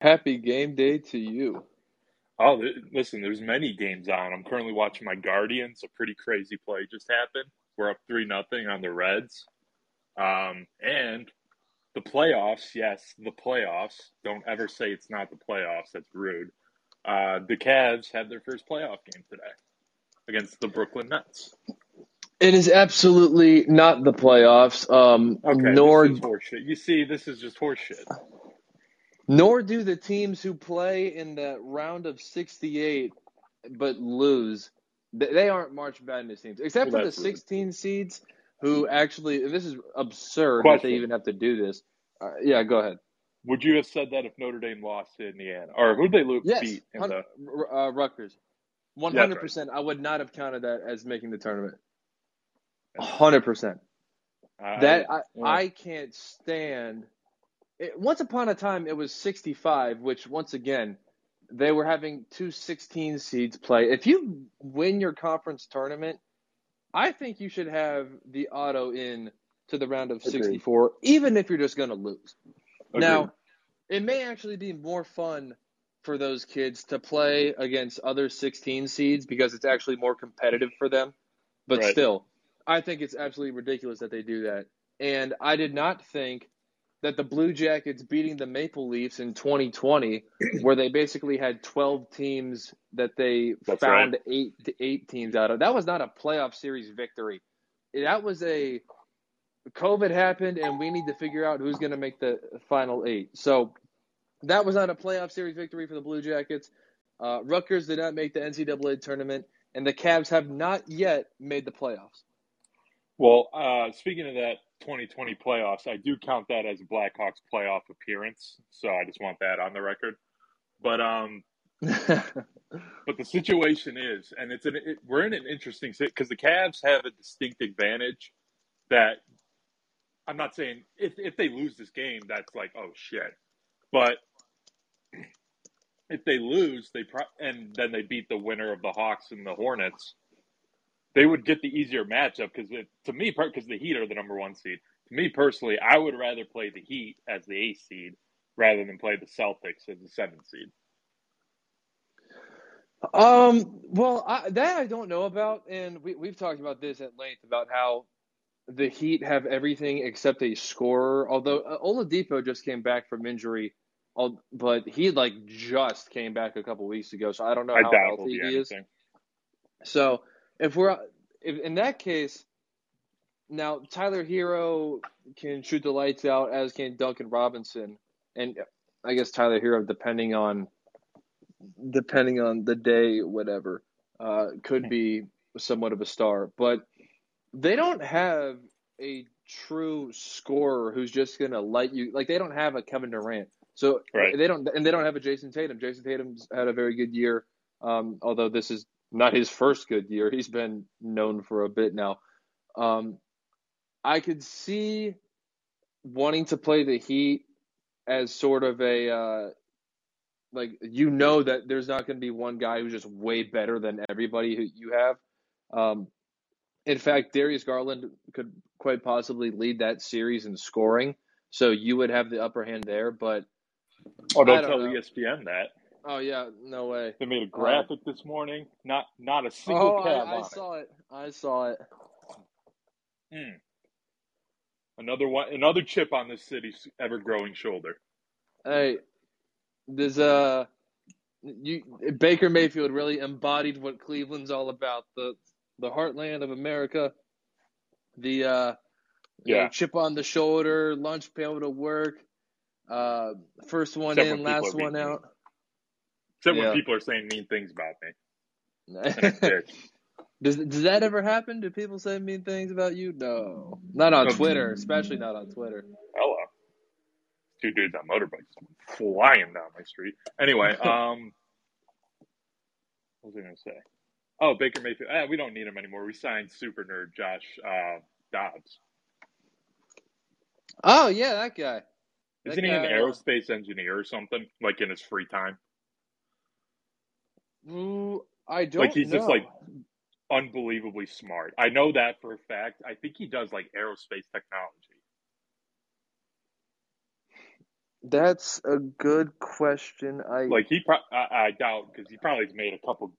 Happy game day to you. Oh, listen, there's many games on. I'm currently watching my Guardians. A pretty crazy play just happened. We're up 3-0 on the Reds. And the playoffs, yes, the playoffs. Don't ever say it's not the playoffs. That's rude. The Cavs had their first playoff game today against the Brooklyn Nets. It is absolutely not the playoffs. Okay, nor this is horseshit. You see, this is just horseshit. Nor do the teams who play in the round of 68 but lose. They aren't March Madness teams, except for the 16 seeds who actually – this is absurd that they even have to do this. Yeah, go ahead. Would you have said that if Notre Dame lost to Indiana? Or who did they beat? Rutgers. 100%. Yeah, right. I would not have counted that as making the tournament. 100%. I can't stand it. Once upon a time, it was 65, which, once again, they were having two 16 seeds play. If you win your conference tournament, I think you should have the auto in to the round of 64, even if you're just going to lose. Agreed. Now, it may actually be more fun for those kids to play against other 16 seeds because it's actually more competitive for them. But still, I think it's absolutely ridiculous that they do that. And I did not think that the Blue Jackets beating the Maple Leafs in 2020, where they basically had 12 teams that they found eight teams out of, that was not a playoff series victory. That was a COVID happened, and we need to figure out who's going to make the final eight. So that was not a playoff series victory for the Blue Jackets. Rutgers did not make the NCAA tournament, and the Cavs have not yet made the playoffs. Well, speaking of that 2020 playoffs, I do count that as a Blackhawks playoff appearance, so I just want that on the record. But but the situation is, and we're in an interesting situation because the Cavs have a distinct advantage that I'm not saying if they lose this game, that's like, oh, shit. But if they lose, and then they beat the winner of the Hawks and the Hornets, they would get the easier matchup because the Heat are the number one seed. To me personally, I would rather play the Heat as the 8th seed rather than play the Celtics as the 7th seed. That I don't know about, and we've talked about this at length about how the Heat have everything except a scorer. Although Oladipo just came back from injury, but he just came back a couple weeks ago, so I don't know how healthy he is. So. If in that case, now Tyler Hero can shoot the lights out, as can Duncan Robinson, and I guess Tyler Hero, depending on the day, whatever, could be somewhat of a star. But they don't have a true scorer who's just gonna light you. Like, they don't have a Kevin Durant, so they don't have a Jayson Tatum. Jayson Tatum's had a very good year, although this is not his first good year. He's been known for a bit now. I could see wanting to play the Heat as sort of a that there's not going to be one guy who's just way better than everybody who you have. In fact, Darius Garland could quite possibly lead that series in scoring, so you would have the upper hand there. But don't tell ESPN that. Oh, yeah, no way. They made a graphic this morning. Not a single Cav on it. I saw it. Another chip on this city's ever-growing shoulder. Hey, there's Baker Mayfield really embodied what Cleveland's all about, the heartland of America, the chip on the shoulder, lunch pail to work, first one in, last one out. Except when people are saying mean things about me. Does that ever happen? Do people say mean things about you? No. Not on Twitter, especially not on Twitter. Hello. Two dudes on motorbikes flying down my street. Anyway, what was I going to say? Oh, Baker Mayfield. We don't need him anymore. We signed super nerd Josh Dobbs. Oh, yeah, that guy. Isn't he an aerospace engineer or something, like in his free time? I don't know. He's just unbelievably smart. I know that for a fact. I think he does aerospace technology. That's a good question. I doubt, because he probably's made a couple.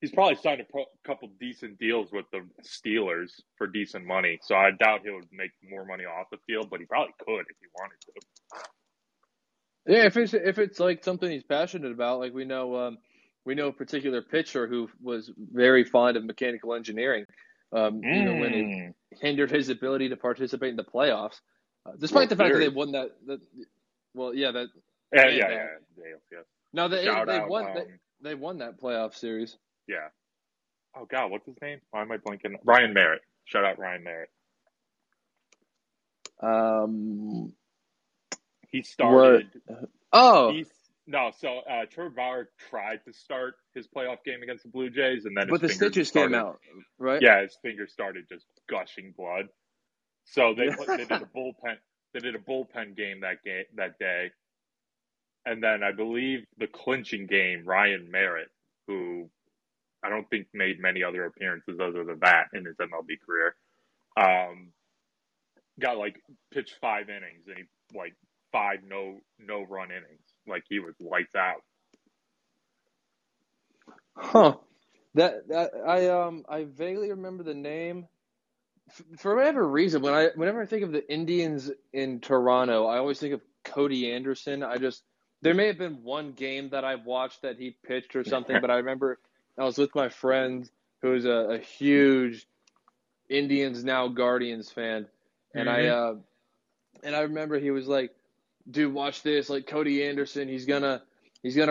He's probably signed a couple decent deals with the Steelers for decent money. So I doubt he would make more money off the field, but he probably could if he wanted to. Yeah, if it's like something he's passionate about, like we know a particular pitcher who was very fond of mechanical engineering. You know, when it hindered his ability to participate in the playoffs, despite the fact that they won that. Yeah. No, they won that playoff series. Yeah. Oh, God, what's his name? Why am I blanking? Ryan Merritt. Shout out Ryan Merritt. He started. What? Oh. Trevor Bauer tried to start his playoff game against the Blue Jays, and then the stitches came out, right? Yeah, his fingers started just gushing blood. So they did a bullpen. They did a bullpen game that day, and then I believe the clinching game, Ryan Merritt, who I don't think made many other appearances other than that in his MLB career, got pitched 5 innings, and he 5 no-run innings. He was lights out. Huh. That I vaguely remember the name. For whatever reason, whenever I think of the Indians in Toronto, I always think of Cody Anderson. There may have been one game that I watched that he pitched or something, but I remember I was with my friend who's a huge Indians, now Guardians fan, and I remember he was like, dude, watch this. Cody Anderson, he's gonna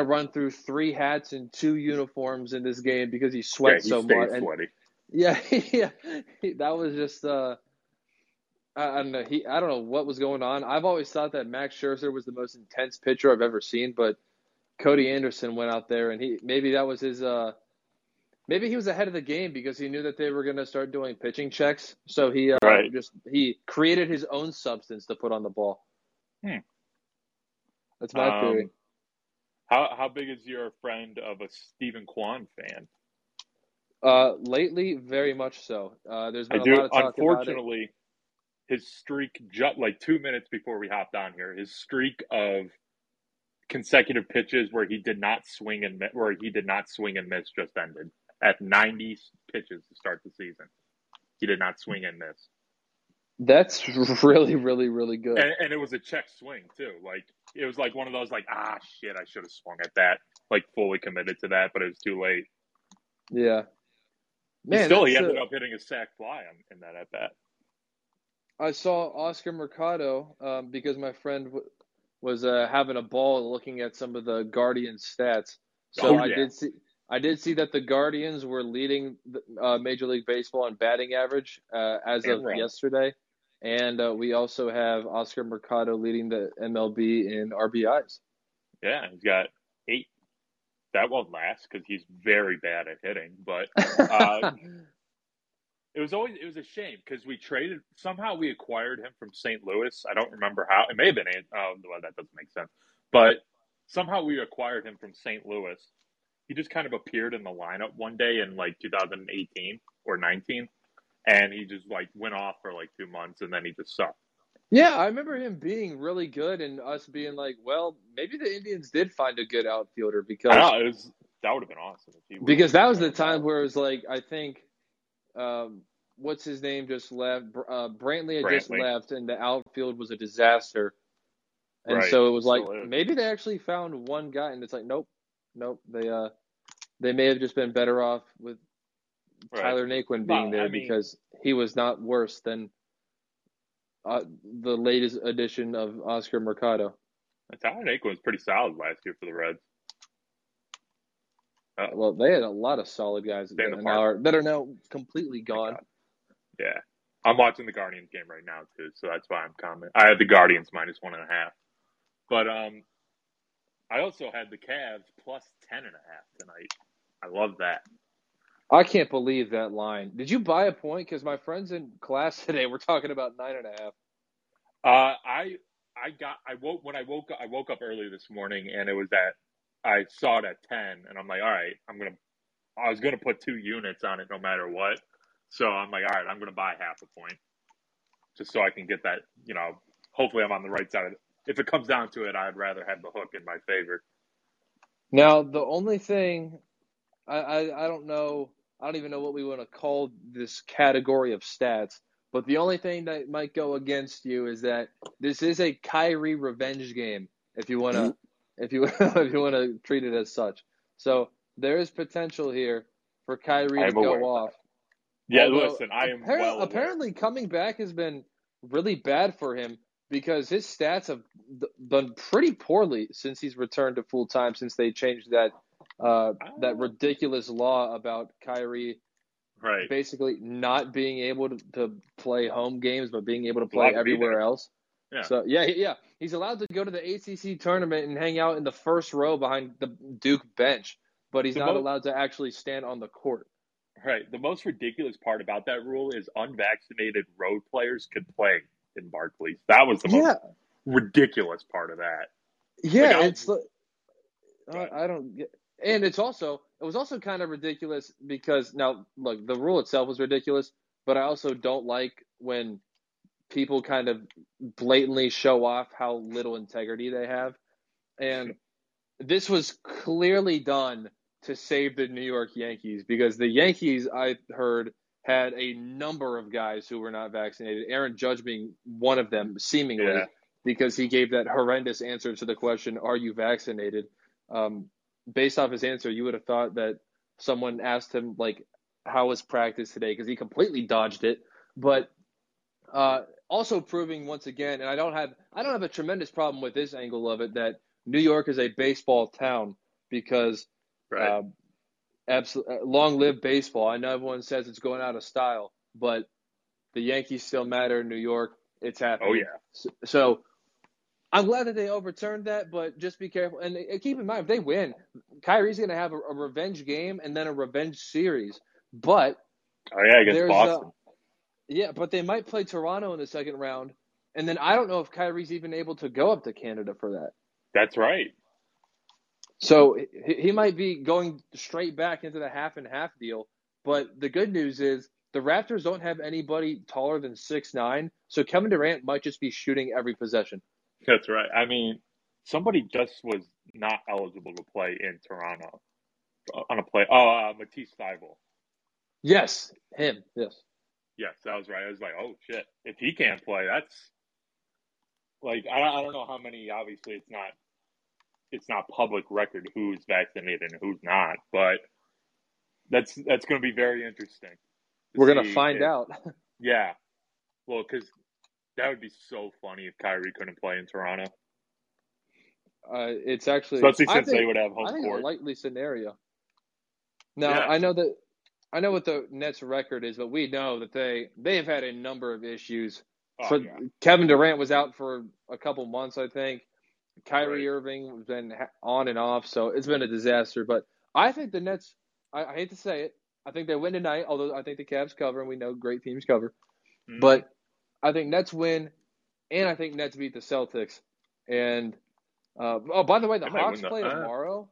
run through 3 hats and 2 uniforms in this game because he sweats so much. Sweaty. Yeah. That was just I don't know. I don't know what was going on. I've always thought that Max Scherzer was the most intense pitcher I've ever seen, but Cody Anderson went out there and maybe he was ahead of the game because he knew that they were going to start doing pitching checks. So he created his own substance to put on the ball. Hmm. That's my theory. How big is your friend of a Stephen Kwan fan? Lately, very much so. There's been a lot of talk unfortunately, about it. His streak, 2 minutes before we hopped on here, his streak of consecutive pitches where he did not swing and miss just ended at 90 pitches to start the season. He did not swing and miss. That's really, really, really good. And it was a check swing, too. It was one of those, shit, I should have swung at that. Fully committed to that, but it was too late. Yeah. Man, he ended up hitting a sack fly in that at-bat. I saw Oscar Mercado because my friend was having a ball looking at some of the Guardians' stats. So I did see that the Guardians were leading Major League Baseball in batting average as of yesterday. And we also have Oscar Mercado leading the MLB in RBIs. Yeah, he's got 8. That won't last because he's very bad at hitting. But it was a shame because we acquired him from St. Louis. I don't remember how. It may have been that doesn't make sense. But somehow we acquired him from St. Louis. He just kind of appeared in the lineup one day in 2018 or 19. And he just went off for 2 months, and then he just sucked. Yeah, I remember him being really good, and us being well, maybe the Indians did find a good outfielder because that would have been awesome. Because that was the time where it was I think, what's his name just left? Brantley had just left, and the outfield was a disaster. And so it was maybe they actually found one guy, and it's nope. They may have just been better off with. Tyler Naquin being because he was not worse than the latest edition of Oscar Mercado. Tyler Naquin was pretty solid last year for the Reds. Well, they had a lot of solid guys that are now completely gone. Yeah. I'm watching the Guardians game right now, too, so that's why I'm commenting. I had the Guardians -1.5. But I also had the Cavs +10.5 tonight. I love that. I can't believe that line. Did you buy a point? Because my friends in class today were talking about 9.5. I woke up early this morning, and it was I saw it at 10, and I'm all right, I was gonna put 2 units on it no matter what. So I'm all right, I'm gonna buy half a point, just so I can get that. Hopefully I'm on the right side of if it comes down to it, I'd rather have the hook in my favor. Now, the only thing I don't know, I don't even know what we want to call this category of stats, but the only thing that might go against you is that this is a Kyrie revenge game, if you want to if you want to treat it as such. So there is potential here for Kyrie to go off. Yeah, although, listen, I am well aware. Apparently coming back has been really bad for him because his stats have done pretty poorly since he's returned to full-time, since they changed that that ridiculous law about Kyrie basically not being able to play home games but being able to play everywhere else. Yeah. So, yeah, he's allowed to go to the ACC tournament and hang out in the first row behind the Duke bench, but he's not allowed to actually stand on the court. Right. The most ridiculous part about that rule is unvaccinated road players could play in Barclays. That was the most ridiculous part of that. Yeah, like, it's I don't get. And it was also kind of ridiculous because now look, the rule itself was ridiculous, but I also don't like when people kind of blatantly show off how little integrity they have. And this was clearly done to save the New York Yankees, because the Yankees, I heard, had a number of guys who were not vaccinated, Aaron Judge being one of them, seemingly, because he gave that horrendous answer to the question, are you vaccinated? Based off his answer, you would have thought that someone asked him, like, how was practice today? Because he completely dodged it. But also proving once again, and I don't have a tremendous problem with this angle of it, that New York is a baseball town, because long live baseball. I know everyone says it's going out of style, but the Yankees still matter in New York. It's happening. Oh, yeah. So I'm glad that they overturned that, but just be careful. And keep in mind, if they win, Kyrie's going to have a revenge game and then a revenge series. But against Boston. But they might play Toronto in the second round, and then I don't know if Kyrie's even able to go up to Canada for that. That's right. So he might be going straight back into the half-and-half deal, but the good news is the Raptors don't have anybody taller than 6'9", so Kevin Durant might just be shooting every possession. That's right. I mean, somebody just was not eligible to play in Toronto on a play. Oh, Matisse Thybulle. Yes, him, Yes, that was right. I was like, oh, shit. If he can't play, that's – like, I don't know how many – obviously it's not public record who's vaccinated and who's not, but that's going to be very interesting. We're going to find out. Yeah. Well, because that would be so funny if Kyrie couldn't play in Toronto. It's actually... Especially since they would have home court. I think a likely scenario. Now, yeah. I know what the Nets record is, but we know that they have had a number of issues. Kevin Durant was out for a couple months, I think. Kyrie Irving has been on and off, so it's been a disaster. But I think the Nets, I hate to say it, I think they win tonight, although I think the Cavs cover, and we know great teams cover. Mm-hmm. But I think Nets win, and I think Nets beat the Celtics. And, by the way, the Hawks play tomorrow.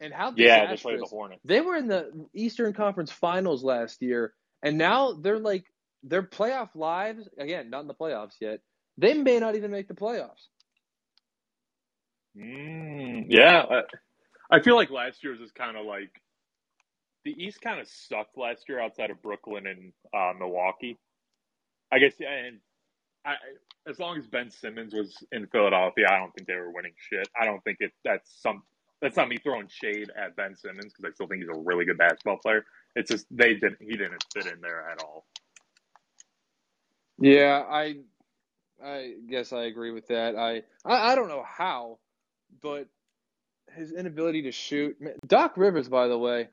And how disastrous. They play the Hornets. They were in the Eastern Conference Finals last year, and now they're like, their playoff lives, again, not in the playoffs yet, they may not even make the playoffs. I feel like last year's is kind of like the East kind of sucked last year outside of Brooklyn and Milwaukee, I guess. And as long as Ben Simmons was in Philadelphia, I don't think they were winning shit. I don't think that's not me throwing shade at Ben Simmons, because I still think he's a really good basketball player. It's just he didn't fit in there at all. Yeah, I guess I agree with that. I don't know how. But his inability to shoot. Doc Rivers, by the way,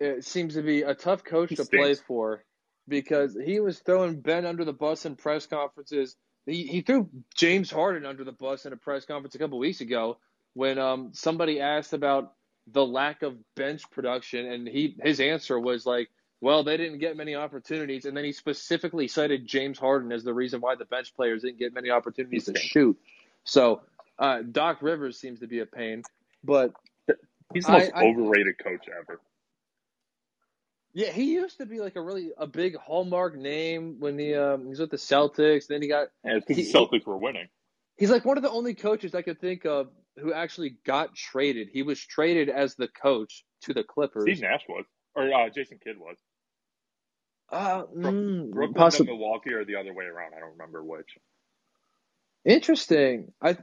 it seems to be a tough coach to play for, because he was throwing Ben under the bus in press conferences. He threw James Harden under the bus in a press conference a couple weeks ago when somebody asked about the lack of bench production, and his answer was like, well, they didn't get many opportunities. And then he specifically cited James Harden as the reason why the bench players didn't get many opportunities to shoot. So – Doc Rivers seems to be a pain, but he's the most overrated coach ever. Yeah, he used to be like a big hallmark name when he was with the Celtics. Then he got because the Celtics were winning. He's like one of the only coaches I could think of who actually got traded. He was traded as the coach to the Clippers. Steve Nash was. Or Jason Kidd was. Brooklyn and Milwaukee or the other way around. I don't remember which. Interesting. And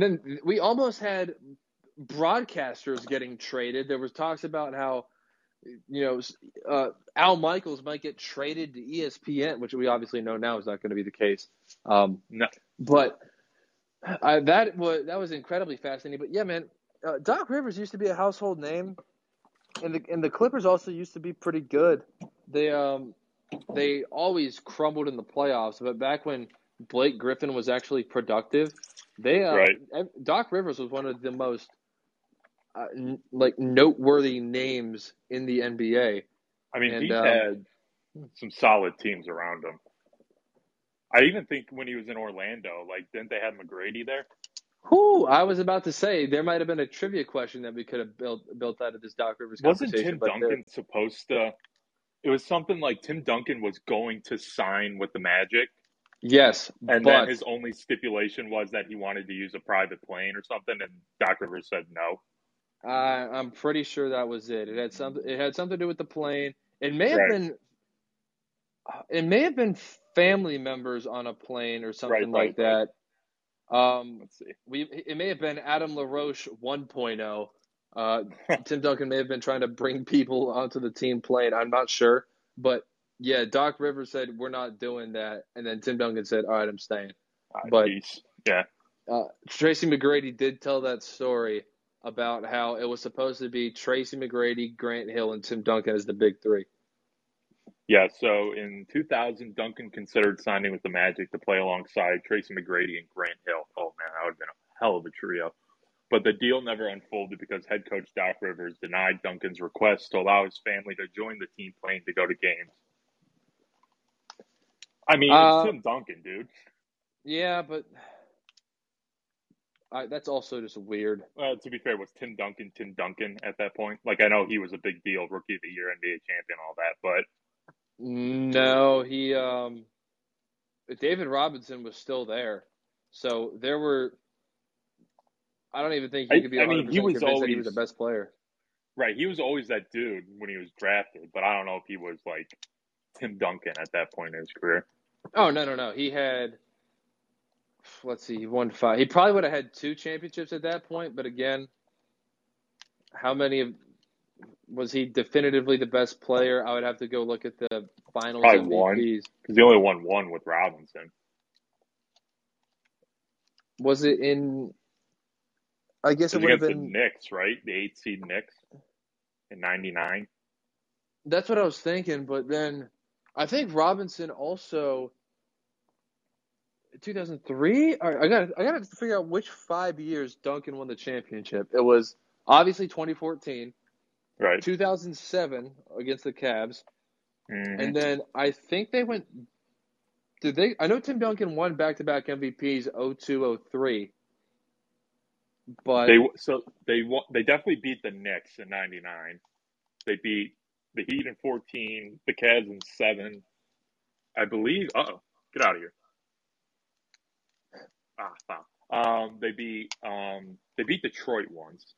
then we almost had broadcasters getting traded. There was talks about how, Al Michaels might get traded to ESPN, which we obviously know now is not going to be the case. No. But that was incredibly fascinating. But yeah, man, Doc Rivers used to be a household name, and the Clippers also used to be pretty good. They always crumbled in the playoffs, but back when Blake Griffin was actually productive, Doc Rivers was one of the most noteworthy names in the NBA. I mean, he had some solid teams around him. I even think when he was in Orlando, didn't they have McGrady there? Who I was about to say there might have been a trivia question that we could have built out of this Doc Rivers conversation. Wasn't Tim Duncan supposed to? It was something like Tim Duncan was going to sign with the Magic. Yes, then his only stipulation was that he wanted to use a private plane or something, and Doc Rivers said no. I'm pretty sure that was it. It had something to do with the plane. It may have been family members on a plane or something like that. Let's see. It may have been Adam LaRoche 1.0. Tim Duncan may have been trying to bring people onto the team plane. I'm not sure, but yeah, Doc Rivers said we're not doing that, and then Tim Duncan said, "All right, I'm staying." Tracy McGrady did tell that story about how it was supposed to be Tracy McGrady, Grant Hill, and Tim Duncan as the big three. Yeah, so in 2000, Duncan considered signing with the Magic to play alongside Tracy McGrady and Grant Hill. Oh, man, that would have been a hell of a trio. But the deal never unfolded because head coach Doc Rivers denied Duncan's request to allow his family to join the team plane to go to games. I mean, it's Tim Duncan, dude. Yeah, but that's also just weird. To be fair, was Tim Duncan at that point? I know he was a big deal, Rookie of the Year, NBA champion, all that, but... No, he David Robinson was still there. So there were – I don't even think he could be 100% convinced that he was the best player. Right, he was always that dude when he was drafted, but I don't know if he was like – Tim Duncan at that point in his career. Oh, no. He had, he won 5. He probably would have had 2 championships at that point, but again, how many was he definitively the best player? I would have to go look at the finals MVPs. Probably one, because he only won 1 with Robinson. Was it in, I guess it would have been. The Knicks, right? The 8-seed Knicks in 99. That's what I was thinking, but then I think Robinson also 2003. I got to figure out which 5 years Duncan won the championship. It was obviously 2014, right? 2007 against the Cavs, and then I think they went. Did they? I know Tim Duncan won back-to-back MVPs 2002, 2003, but they definitely beat the Knicks in 99. They beat the Heat in 14, the Cavs in 7, I believe. Get out of here! Wow. They beat Detroit once.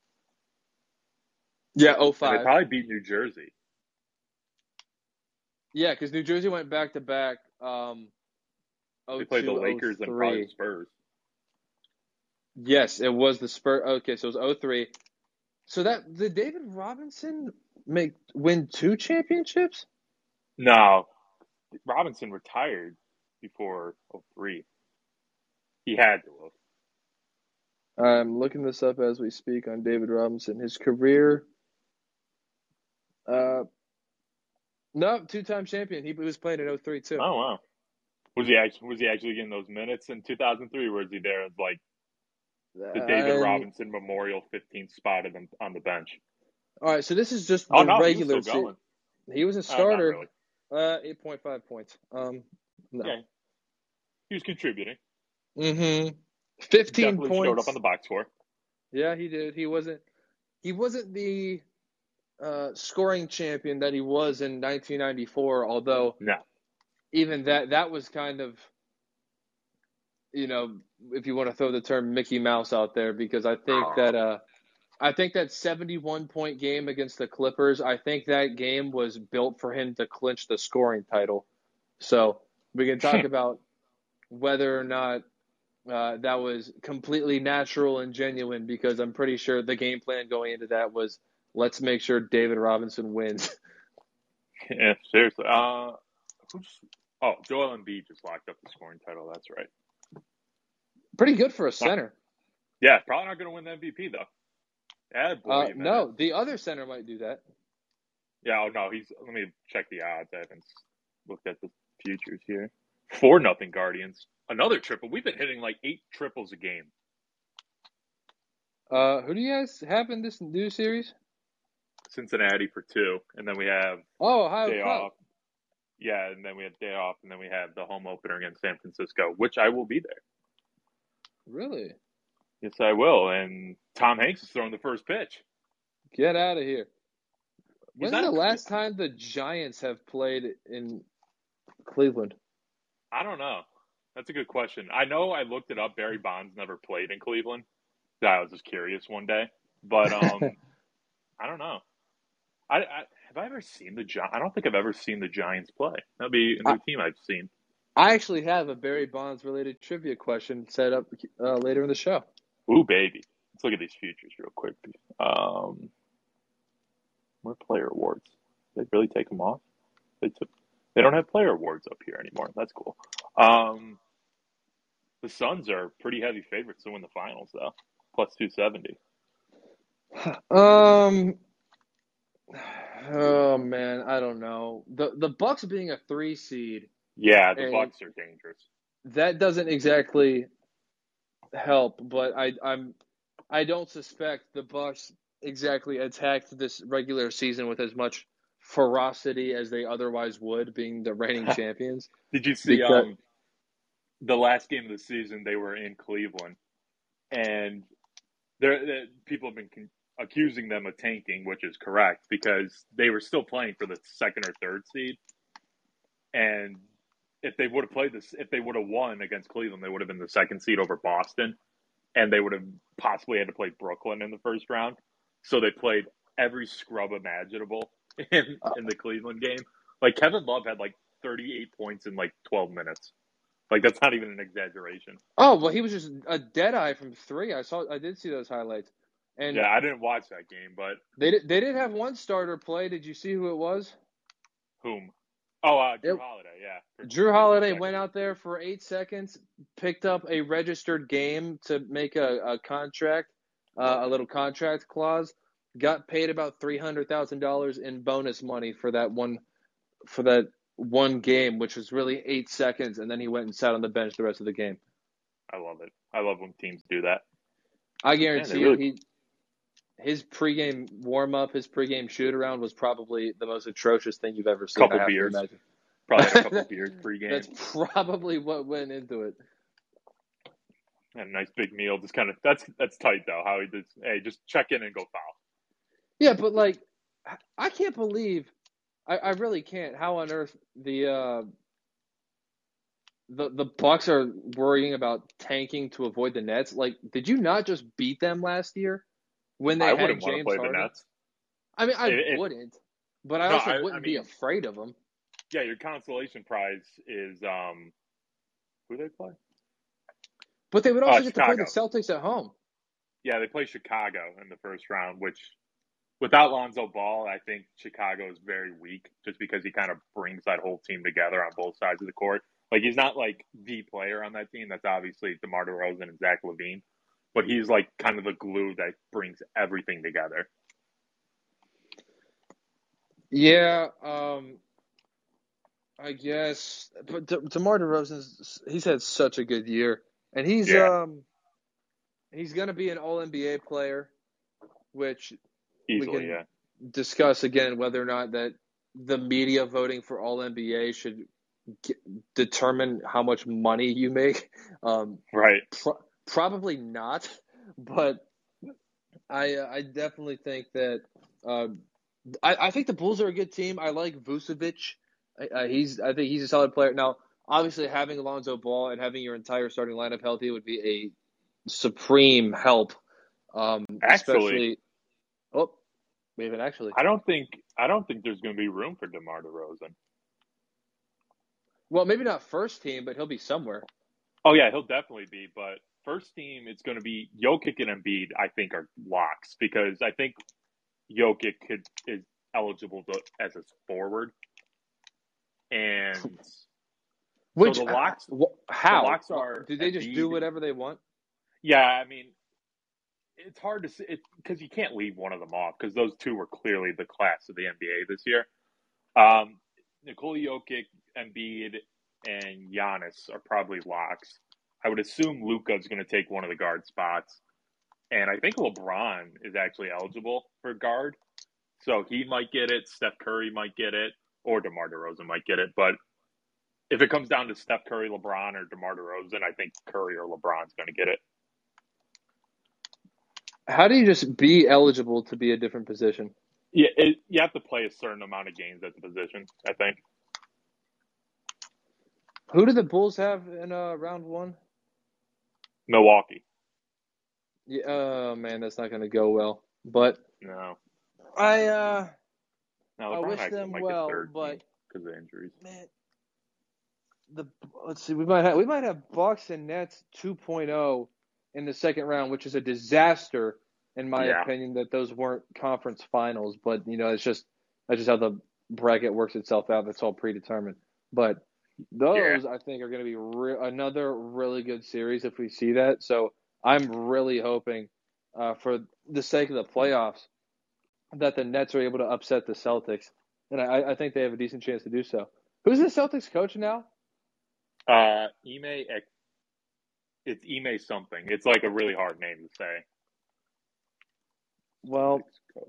Yeah, 05. They probably beat New Jersey. Yeah, because New Jersey went back to back. They played the Lakers and probably Spurs. Yes, it was the Spurs. Okay, so it was 03. So that the David Robinson. Win 2 championships? No. Robinson retired before 03. He had to have. I'm looking this up as we speak on David Robinson. His career. No, 2-time champion. He was playing in 03 too. Oh wow. Was he actually getting those minutes in 2003? Or was he there as the David Robinson Memorial 15th spot on the bench? All right, so this is just regular. He was a starter. Not really. 8.5 points. No. Yeah. He was contributing. 15 definitely points. Showed up on the box score. Yeah, he did. He wasn't the scoring champion that he was in 1994. Although, even that was kind of you know, if you want to throw the term Mickey Mouse out there, because I think that I think that 71-point game against the Clippers, I think that game was built for him to clinch the scoring title. So we can talk about whether or not that was completely natural and genuine, because I'm pretty sure the game plan going into that was, let's make sure David Robinson wins. Yeah, seriously. Joel Embiid just locked up the scoring title. That's right. Pretty good for a center. Yeah, probably not going to win the MVP, though. No, the other center might do that. Yeah, let me check the odds. I haven't looked at the futures here. 4-0 Guardians. Another triple. We've been hitting like 8 triples a game. Who do you guys have in this new series? Cincinnati for 2, and then we have day off. Yeah, and then we have day off, and then we have the home opener against San Francisco, which I will be there. Really? Yes, I will. And Tom Hanks is throwing the first pitch. Get out of here. When's the last time the Giants have played in Cleveland? I don't know. That's a good question. I know I looked it up. Barry Bonds never played in Cleveland. I was just curious one day. But I don't know. Have I ever seen the Giants? I don't think I've ever seen the Giants play. That would be a new team I've seen. I actually have a Barry Bonds-related trivia question set up later in the show. Ooh, baby. Let's look at these futures real quick. More player awards. Did they really take them off? They don't have player awards up here anymore. That's cool. The Suns are pretty heavy favorites to win the finals, though. Plus 270. Oh, man, I don't know. The Bucks being a 3 seed. Yeah, the Bucks are dangerous. That doesn't exactly help, but I don't suspect the Bucks exactly attacked this regular season with as much ferocity as they otherwise would, being the reigning champions. Did you see the last game of the season? They were in Cleveland, and people have been accusing them of tanking, which is correct, because they were still playing for the 2nd or 3rd seed, and if they would have played this, if they would have won against Cleveland, they would have been the 2nd seed over Boston, and they would have possibly had to play Brooklyn in the 1st round. So they played every scrub imaginable in the Cleveland game. Like, Kevin Love had like 38 points in like 12 minutes. Like, that's not even an exaggeration. Oh, well, he was just a dead eye from 3. I did see those highlights. And yeah, I didn't watch that game, but they did have one starter play. Did you see who it was? Whom? Oh, Drew Holiday, yeah. Drew Holiday went out there for 8 seconds, picked up a registered game to make a contract, a little contract clause, got paid about $300,000 in bonus money for that one game, which was really 8 seconds, and then he went and sat on the bench the rest of the game. I love it. I love when teams do that. I guarantee his pregame warm-up, his pregame shoot-around was probably the most atrocious thing you've ever seen. Couple beers. Probably had a couple beers pregame. That's probably what went into it. And a nice big meal. Just kind of – that's tight, though, how he did – hey, just check in and go foul. Yeah, but, like, I can't believe – I really can't. How on earth the Bucks are worrying about tanking to avoid the Nets. Like, did you not just beat them last year? When they had James Harden. The Nets. I mean, I wouldn't. But I wouldn't be afraid of them. Yeah, your consolation prize is who they play. But they would also get Chicago. To play the Celtics at home. Yeah, they play Chicago in the 1st round, which without Lonzo Ball, I think Chicago is very weak just because he kind of brings that whole team together on both sides of the court. Like, he's not like the player on that team. That's obviously DeMar DeRozan and Zach LaVine. But he's, like, kind of the glue that brings everything together. Yeah, I guess. But DeMar DeRozan, he's had such a good year. And he's going to be an All-NBA player, which we can discuss again whether or not that the media voting for All-NBA should determine how much money you make. Right. Probably not, but I definitely think that I think the Bulls are a good team. I like Vucevic. I think he's a solid player. Now, obviously having Lonzo Ball and having your entire starting lineup healthy would be a supreme help. I don't think there's going to be room for DeMar DeRozan. Well, maybe not first team, but he'll be somewhere. Oh yeah, he'll definitely be. But first team, it's going to be Jokic and Embiid. I think are locks because I think Jokic is eligible as a forward, and which so the locks. How the locks are? Do they just do whatever they want? Yeah, I mean. It's hard to see because you can't leave one of them off because those two were clearly the class of the NBA this year. Nikola Jokic, Embiid, and Giannis are probably locks. I would assume Luka's going to take one of the guard spots. And I think LeBron is actually eligible for guard. So he might get it. Steph Curry might get it. Or DeMar DeRozan might get it. But if it comes down to Steph Curry, LeBron, or DeMar DeRozan, I think Curry or LeBron's going to get it. How do you just be eligible to be a different position? Yeah, you have to play a certain amount of games at the position, I think. Who do the Bulls have in round one? Milwaukee. Yeah, oh, man, that's not going to go well. But no, I wish them well, but because of injuries. Man, let's see. We might have Bucks and Nets 2.0. in the second round, which is a disaster in my opinion that those weren't conference finals. But, you know, it's just that's just how the bracket works itself out. That's all predetermined. But those, I think, are going to be another really good series if we see that. So I'm really hoping for the sake of the playoffs that the Nets are able to upset the Celtics. And I think they have a decent chance to do so. Who's the Celtics coach now? It's Ime something. It's like a really hard name to say. Well, coach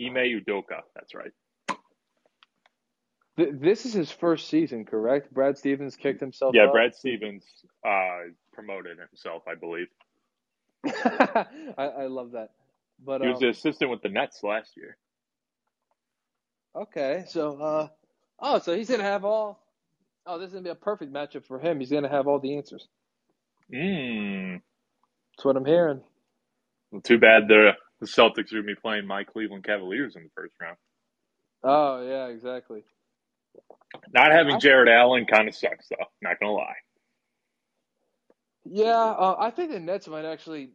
Ime Udoka. That's right. This is his first season, correct? Brad Stevens kicked himself. Yeah, up. Brad Stevens promoted himself, I believe. I love that. But he was the assistant with the Nets last year. Okay, so so he's gonna have all. Oh, this is going to be a perfect matchup for him. He's going to have all the answers. That's what I'm hearing. Well, too bad the Celtics are going to be playing my Cleveland Cavaliers in the first round. Oh, yeah, exactly. Not having Jared Allen kind of sucks, though. Not going to lie. Yeah, I think the Nets might actually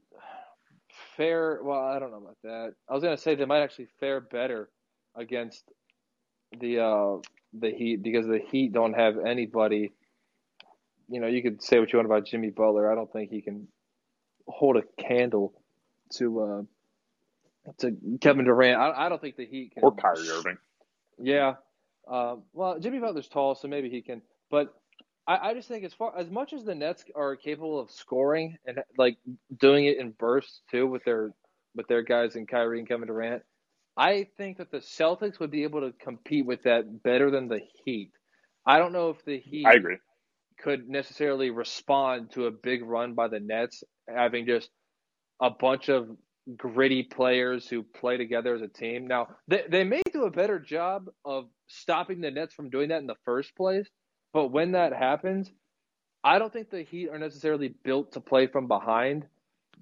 fare – well, I don't know about that. I was going to say they might actually fare better against the Heat, because the Heat don't have anybody. You know, you could say what you want about Jimmy Butler. I don't think he can hold a candle to Kevin Durant. I don't think the Heat can. Or Kyrie Irving. Yeah. Well, Jimmy Butler's tall, so maybe he can. But I just think as much as the Nets are capable of scoring and like doing it in bursts too with their guys in Kyrie and Kevin Durant, I think that the Celtics would be able to compete with that better than the Heat. I don't know if the Heat could necessarily respond to a big run by the Nets, having just a bunch of gritty players who play together as a team. Now, they may do a better job of stopping the Nets from doing that in the first place, but when that happens, I don't think the Heat are necessarily built to play from behind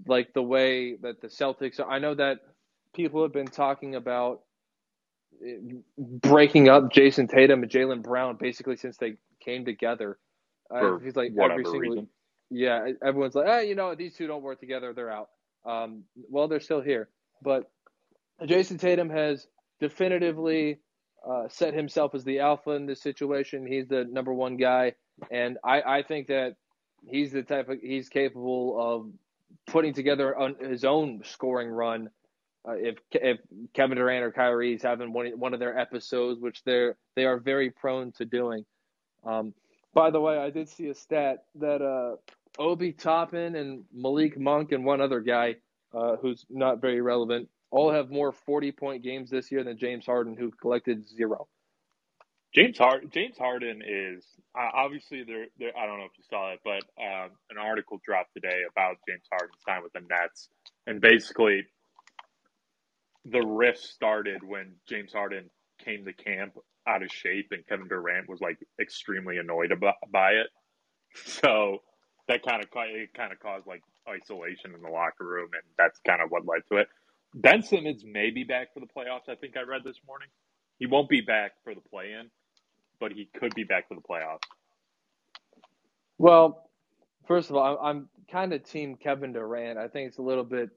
like the way that the Celtics are. I know that people have been talking about breaking up Jayson Tatum and Jaylen Brown basically since they came together. He's like every single reason. Yeah, everyone's like, hey, you know, these two don't work together, they're out. Well, they're still here. But Jayson Tatum has definitively set himself as the alpha in this situation. He's the number one guy, and I think that he's capable of putting together his own scoring run. If Kevin Durant or Kyrie is having one of their episodes, which they are very prone to doing. By the way, I did see a stat that Obi Toppin and Malik Monk and one other guy who's not very relevant all have more 40-point games this year than James Harden, who collected zero. James Harden is obviously there. I don't know if you saw it, but an article dropped today about James Harden's time with the Nets, and basically. The rift started when James Harden came to camp out of shape, and Kevin Durant was like extremely annoyed by it. So that kind of caused like isolation in the locker room, and that's kind of what led to it. Ben Simmons may be back for the playoffs. I think I read this morning he won't be back for the play-in, but he could be back for the playoffs. Well, first of all, I'm kind of team Kevin Durant. I think it's a little bit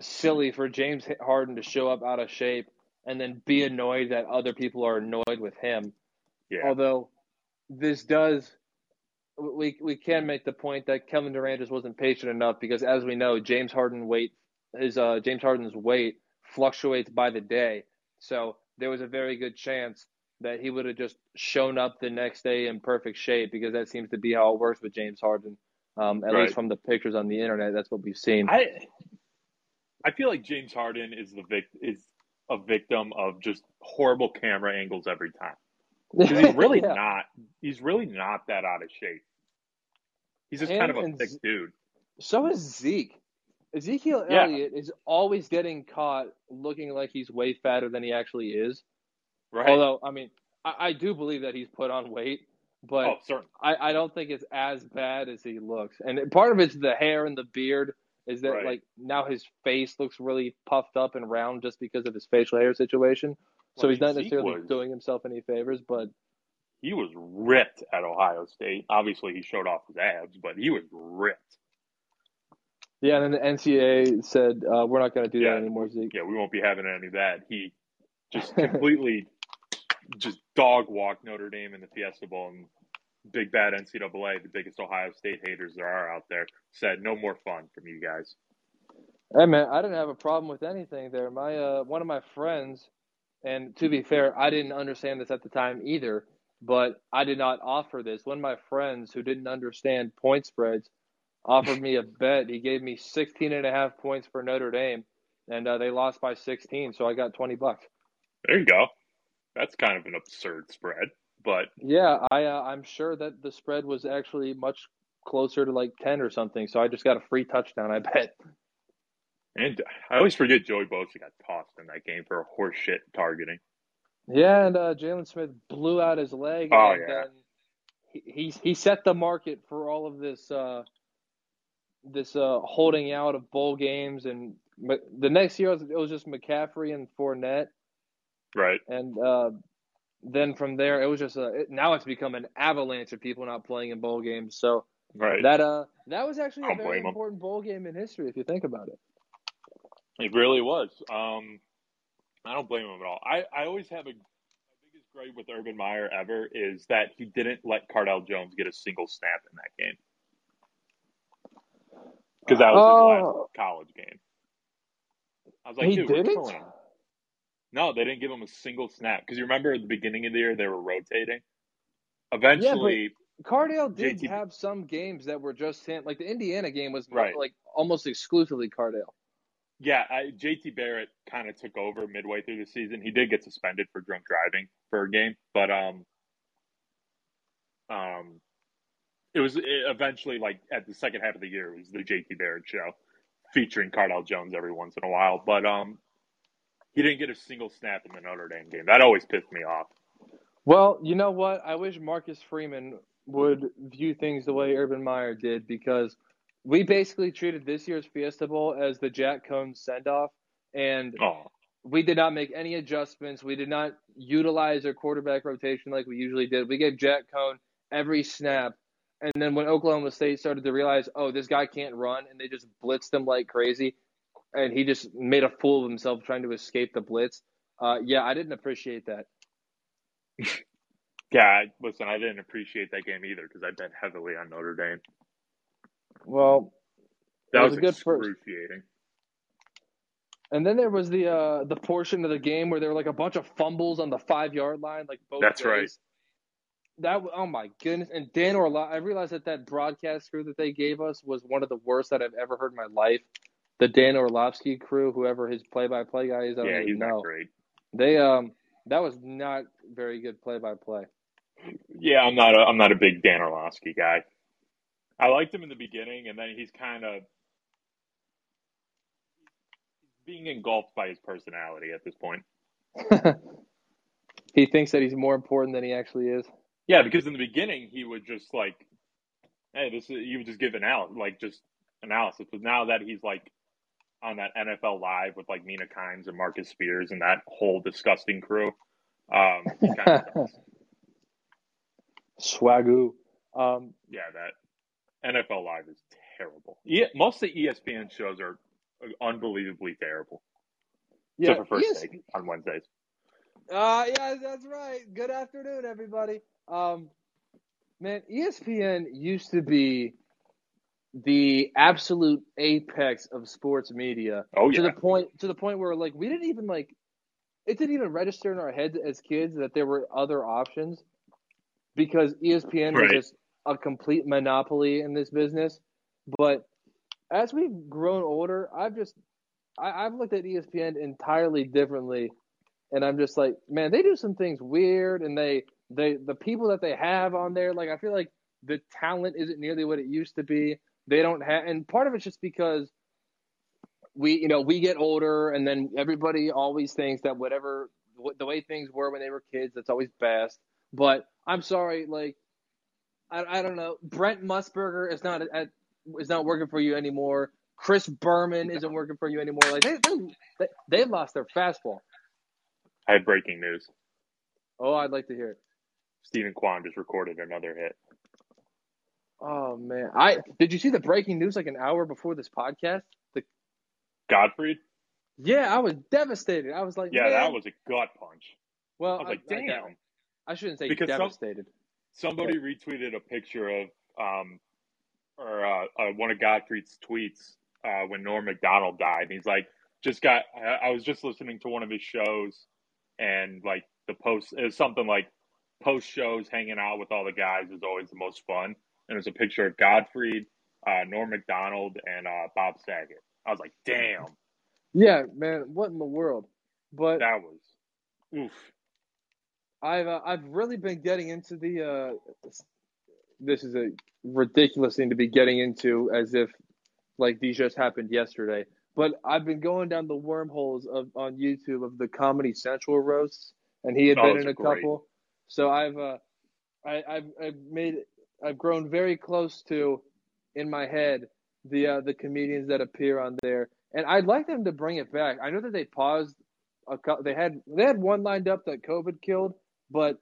silly for James Harden to show up out of shape and then be annoyed that other people are annoyed with him. Yeah. Although this does, we can make the point that Kevin Durant just wasn't patient enough, because as we know, James Harden's weight fluctuates by the day. So there was a very good chance that he would have just shown up the next day in perfect shape, because that seems to be how it works with James Harden. At least from the pictures on the internet, that's what we've seen. I feel like James Harden is a victim of just horrible camera angles every time. Because he's really not that out of shape. He's just kind of a thick dude. So is Zeke. Ezekiel Elliott is always getting caught looking like he's way fatter than he actually is. Right. Although, I mean, I do believe that he's put on weight, but I don't think it's as bad as he looks. And part of it's the hair and the beard, is that like now his face looks really puffed up and round just because of his facial hair situation. So he's not necessarily doing himself any favors, but he was ripped at Ohio State. Obviously, he showed off his abs, but he was ripped. Yeah, and then the NCAA said, we're not going to do that anymore, Zeke. Yeah, we won't be having any of that. He just completely just dog-walked Notre Dame in the Fiesta Bowl, and big bad NCAA, the biggest Ohio State haters there are out there, said no more fun from you guys. Hey, man, I didn't have a problem with anything there. My one of my friends, and to be fair, I didn't understand this at the time either, but I did not offer this. One of my friends who didn't understand point spreads offered me a bet. He gave me 16.5 points for Notre Dame, and they lost by 16, so I got $20. There you go. That's kind of an absurd spread, but yeah, I'm sure that the spread was actually much closer to like 10 or something. So I just got a free touchdown, I bet. And I always forget Joey Bosa got tossed in that game for horseshit targeting. Yeah, and Jalen Smith blew out his leg. Oh, and yeah. He set the market for all of this. This holding out of bowl games, and the next year it was just McCaffrey and Fournette, right? And then from there it was just now it's become an avalanche of people not playing in bowl games. So that was actually a very important bowl game in history if you think about it. It really was. I don't blame him at all. I always have my biggest gripe with Urban Meyer ever is that he didn't let Cardell Jones get a single snap in that game. Because that was his last college game. I was like, dude, we're killing him. No, they didn't give him a single snap. Because you remember at the beginning of the year, they were rotating. Eventually, yeah, Cardale did have some games that were just him. Like, the Indiana game was like almost exclusively Cardale. Yeah, JT Barrett kind of took over midway through the season. He did get suspended for drunk driving for a game. But it was eventually, like, at the second half of the year, it was the J.T. Barrett show featuring Cardell Jones every once in a while. But he didn't get a single snap in the Notre Dame game. That always pissed me off. Well, you know what? I wish Marcus Freeman would view things the way Urban Meyer did, because we basically treated this year's Fiesta Bowl as the Jack Cohn send-off, and we did not make any adjustments. We did not utilize our quarterback rotation like we usually did. We gave Jack Cohn every snap. And then when Oklahoma State started to realize, this guy can't run, and they just blitzed him like crazy, and he just made a fool of himself trying to escape the blitz. I didn't appreciate that. Yeah, listen, I didn't appreciate that game either, because I bet heavily on Notre Dame. Well, that was a good excruciating first. And then there was the portion of the game where there were like a bunch of fumbles on the 5-yard line, like both days. That's right. That, oh my goodness. And Dan Orlovsky, I realized that broadcast crew that they gave us was one of the worst that I've ever heard in my life. The Dan Orlovsky crew, whoever his play-by-play guy is, I don't even know. Yeah, he's not great. That was not very good play-by-play. Yeah, I'm not a big Dan Orlovsky guy. I liked him in the beginning, and then he's kind of being engulfed by his personality at this point. He thinks that he's more important than he actually is. Yeah, because in the beginning he would just like, hey, this is, you would just give an out, like just analysis. But now that he's like on that NFL Live with like Mina Kimes and Marcus Spears and that whole disgusting crew, he kind of does. Swagoo. Yeah, that NFL Live is terrible. Yeah, most of the ESPN shows are unbelievably terrible. Yeah, except for First Take on Wednesdays. Yeah, that's right. Good afternoon, everybody. Man, ESPN used to be the absolute apex of sports media. Oh yeah. To the point where like we didn't even like it didn't even register in our heads as kids that there were other options because ESPN was just a complete monopoly in this business. But as we've grown older, I've looked at ESPN entirely differently. And I'm just like, man, they do some things weird, and they the people that they have on there, like I feel like the talent isn't nearly what it used to be. They don't have, and part of it's just because we get older, and then everybody always thinks that the way things were when they were kids, that's always best. But I'm sorry, like I don't know, Brent Musburger is not working for you anymore. Chris Berman isn't working for you anymore. Like they lost their fastball. I have breaking news. Oh, I'd like to hear it. Steven Kwan just recorded another hit. Oh, man. Did you see the breaking news like an hour before this podcast? Godfrey? Yeah, I was devastated. I was like, yeah, man. That was a gut punch. Well, I was like, damn. I shouldn't say because devastated. Somebody retweeted a picture of one of Godfrey's tweets when Norm MacDonald died. And he's like, I was just listening to one of his shows. And like the post is something like post shows hanging out with all the guys is always the most fun. And there's a picture of Godfrey, Norm Macdonald, and Bob Saget. I was like, damn. Yeah, man, what in the world? But that was oof. I've really been getting into the. This is a ridiculous thing to be getting into, as if like these just happened yesterday. But I've been going down the wormholes on YouTube of the Comedy Central roasts, and he had been in a couple. So I've grown very close to, in my head, the comedians that appear on there, and I'd like them to bring it back. I know that they paused they had one lined up that COVID killed, but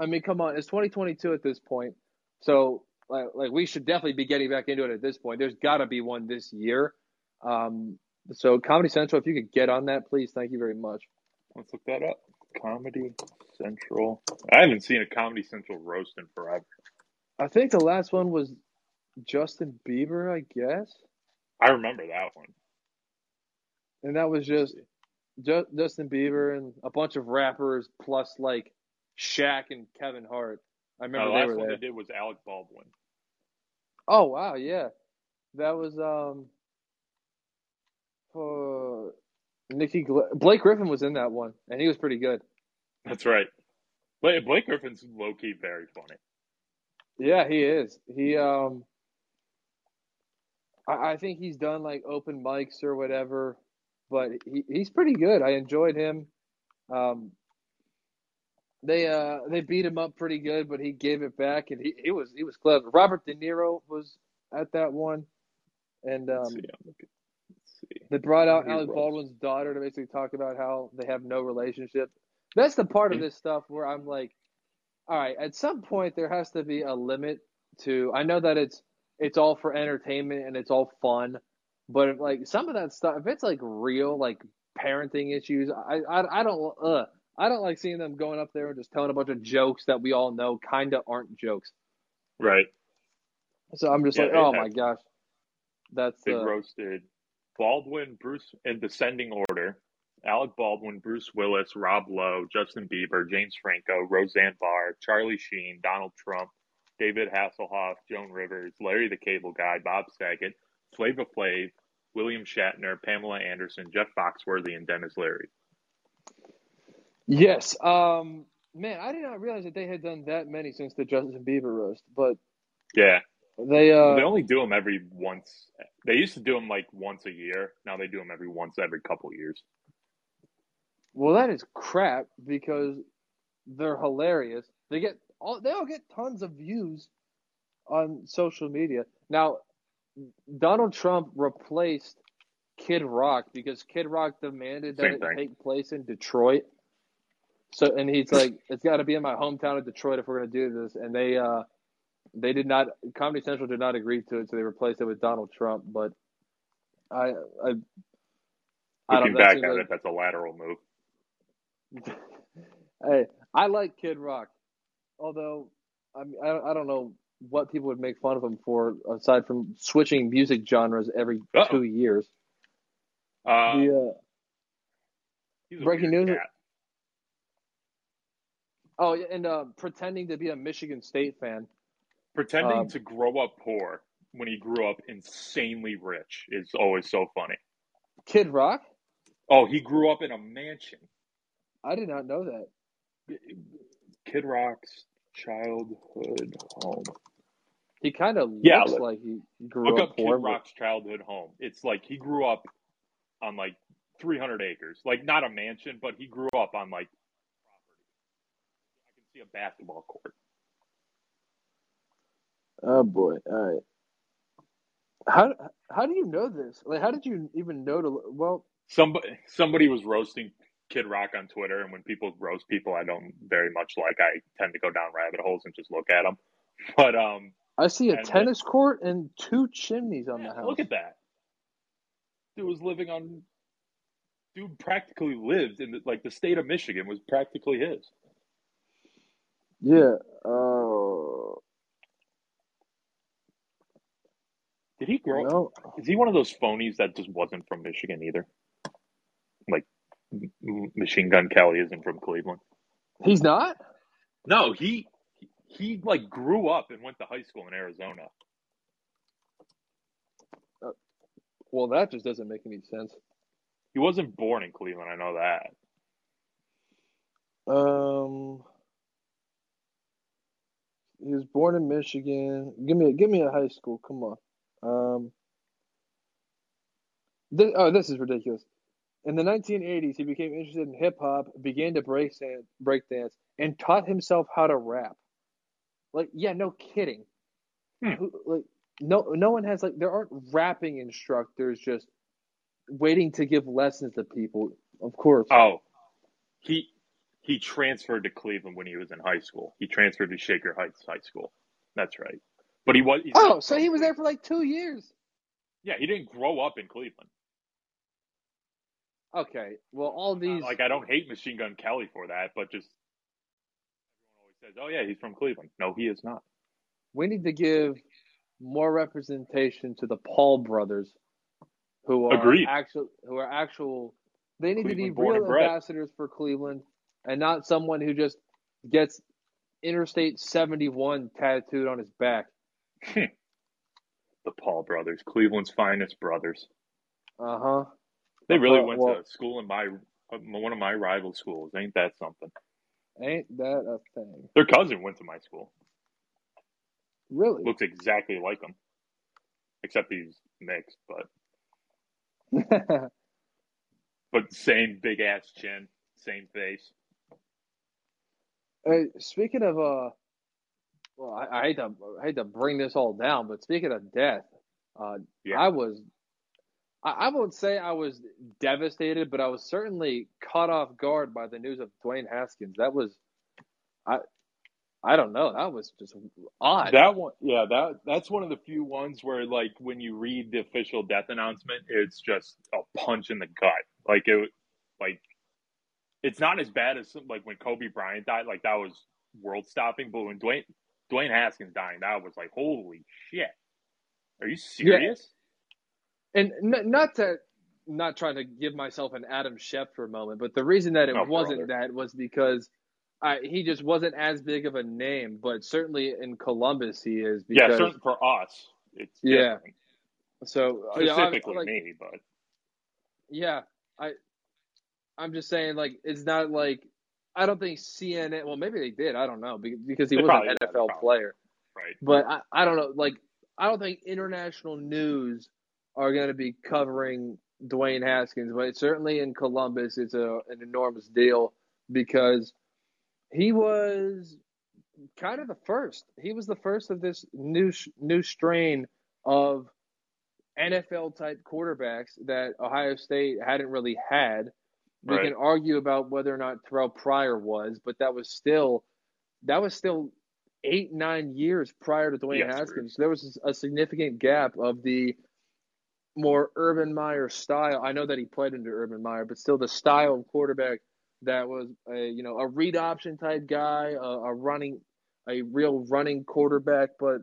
I mean, come on, it's 2022 at this point, so like we should definitely be getting back into it at this point. There's got to be one this year. So Comedy Central, if you could get on that, please. Thank you very much. Let's look that up. Comedy Central. I haven't seen a Comedy Central roast in forever. I think the last one was Justin Bieber, I guess. I remember that one. And that was just Justin Bieber and a bunch of rappers plus like Shaq and Kevin Hart. I remember the last one they did was Alec Baldwin. Oh wow, yeah. That was Blake Griffin was in that one, and he was pretty good. That's right. Blake Griffin's low key very funny. Yeah, he is. He I think he's done like open mics or whatever, but he's pretty good. I enjoyed him. They beat him up pretty good, but he gave it back, and he was clever. Robert De Niro was at that one, and they brought out Alec Baldwin's daughter to basically talk about how they have no relationship. That's the part of this stuff where I'm like, all right, at some point there has to be a limit to – I know that it's all for entertainment and it's all fun, but if, like some of that stuff, if it's like real like parenting issues, I don't like seeing them going up there and just telling a bunch of jokes that we all know kind of aren't jokes. Right. So I'm just my gosh. That's big roasted – Baldwin, Bruce, in descending order, Alec Baldwin, Bruce Willis, Rob Lowe, Justin Bieber, James Franco, Roseanne Barr, Charlie Sheen, Donald Trump, David Hasselhoff, Joan Rivers, Larry the Cable Guy, Bob Saget, Flava Flav, William Shatner, Pamela Anderson, Jeff Foxworthy, and Dennis Leary. Yes. Man, I did not realize that they had done that many since the Justin Bieber roast, but yeah. They only do them every once. They used to do them like once a year. Now they do them every couple years. Well, that is crap because They're hilarious. They all get tons of views on social media. Now, Donald Trump replaced Kid Rock because Kid Rock demanded that it take place in Detroit. So, and he's like, it's got to be in my hometown of Detroit if we're going to do this. And they did not. Comedy Central did not agree to it, so they replaced it with Donald Trump. But I don't know. Looking back at it, that's a lateral move. Hey, I like Kid Rock, although I don't know what people would make fun of him for aside from switching music genres every 2 years. He's breaking news. Cat. Oh, and pretending to be a Michigan State fan. Pretending to grow up poor when he grew up insanely rich is always so funny. Kid Rock? Oh, he grew up in a mansion. I did not know that. Kid Rock's childhood home. He kind of looks like he grew up poor. Look up Kid Rock's childhood home. It's like he grew up on like 300 acres. Like not a mansion, but he grew up on like see a basketball court. Oh boy! All right. How do you know this? Like, how did you even know to? Well, somebody was roasting Kid Rock on Twitter, and when people roast people, I don't very much like. I tend to go down rabbit holes and just look at them. But I see a tennis court and two chimneys on the house. Look at that. Dude was living on. Dude practically lived in the state of Michigan was practically his. Yeah. Did he grow up? Is he one of those phonies that just wasn't from Michigan either? Like Machine Gun Kelly isn't from Cleveland. He's not? No, he like grew up and went to high school in Arizona. Well, that just doesn't make any sense. He wasn't born in Cleveland, I know that. He was born in Michigan. Give me a high school. Come on. This is ridiculous. In the 1980s, he became interested in hip hop, began to break dance, and taught himself how to rap. Like, yeah, no kidding. Like, no one has there aren't rapping instructors just waiting to give lessons to people. Of course. Oh, He transferred to Cleveland when he was in high school. He transferred to Shaker Heights High School. That's right. But he was. Oh, so he was there for like 2 years. Yeah, he didn't grow up in Cleveland. Okay. Well, all these. I don't hate Machine Gun Kelly for that, but just. Everyone always says, oh, yeah, he's from Cleveland. No, he is not. We need to give more representation to the Paul brothers who are actual. They need Cleveland to be real ambassadors for Cleveland. And not someone who just gets Interstate 71 tattooed on his back. The Paul brothers, Cleveland's finest brothers. Uh-huh. They really went to school in one of my rival schools. Ain't that something? Ain't that a thing? Their cousin went to my school. Really? Looks exactly like him. Except he's mixed, but... but same big-ass chin, same face. Speaking of, I hate to bring this all down, but speaking of death, I won't say I was devastated, but I was certainly caught off guard by the news of Dwayne Haskins. That was, I don't know, that was just odd. That one, yeah, that's one of the few ones where, like, when you read the official death announcement, it's just a punch in the gut. Like it's not as bad as when Kobe Bryant died. Like that was world stopping. But when Dwayne Haskins dying, that was like, holy shit! Are you serious? Yeah. And not trying to give myself an Adam Schefter moment, but the reason that it wasn't that was because he just wasn't as big of a name. But certainly in Columbus, he is. Because, yeah, certainly for us, it's different. So specifically me, but yeah, I'm just saying, like, it's not like – I don't think CNN – well, maybe they did. I don't know because he was an NFL player. Right. But I don't know. Like, I don't think international news are going to be covering Dwayne Haskins. But certainly in Columbus, it's an enormous deal because He was kind of the first. He was the first of this new strain of NFL-type quarterbacks that Ohio State hadn't really had. We can argue about whether or not Terrell Pryor was, but that was still 8-9 years prior to Dwayne Haskins. So there was a significant gap of the more Urban Meyer style. I know that he played under Urban Meyer, but still the style of quarterback that was a read option type guy, a real running quarterback. But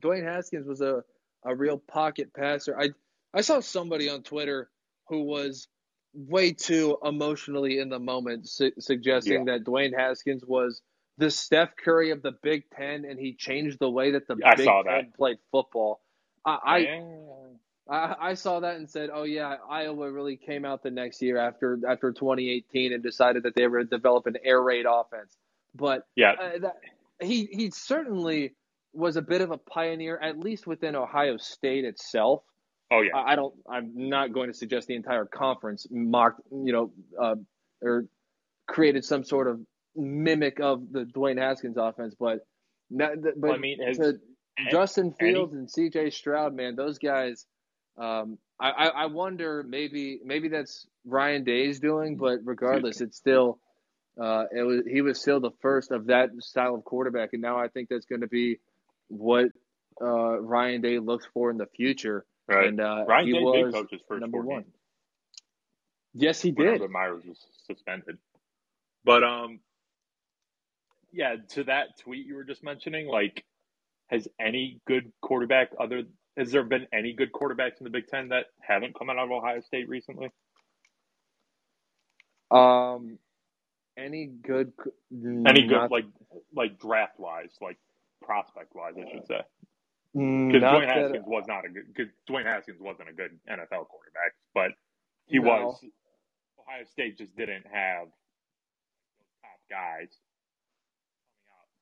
Dwayne Haskins was a real pocket passer. I saw somebody on Twitter who was way too emotionally in the moment, suggesting that Dwayne Haskins was the Steph Curry of the Big Ten, and he changed the way that the Big Ten played football. I saw that and said, oh yeah, Iowa really came out the next year after 2018 and decided that they were going to develop an air raid offense. But he certainly was a bit of a pioneer, at least within Ohio State itself. Oh yeah, I'm not going to suggest the entire conference mocked, or created some sort of mimic of the Dwayne Haskins offense, Justin Fields and C.J. Stroud, man, those guys. I wonder maybe that's Ryan Day's doing, but regardless, it's still he was still the first of that style of quarterback, and now I think that's going to be what Ryan Day looks for in the future. Right. And Ryan Day did coach his first 4 years. Yes, he did. When Myers was suspended. But, to that tweet you were just mentioning, has there been any good quarterbacks in the Big Ten that haven't come out of Ohio State recently? Any good, draft-wise, prospect-wise, I should say. Because Dwayne Haskins wasn't a good NFL quarterback, but he was. Ohio State just didn't have those top guys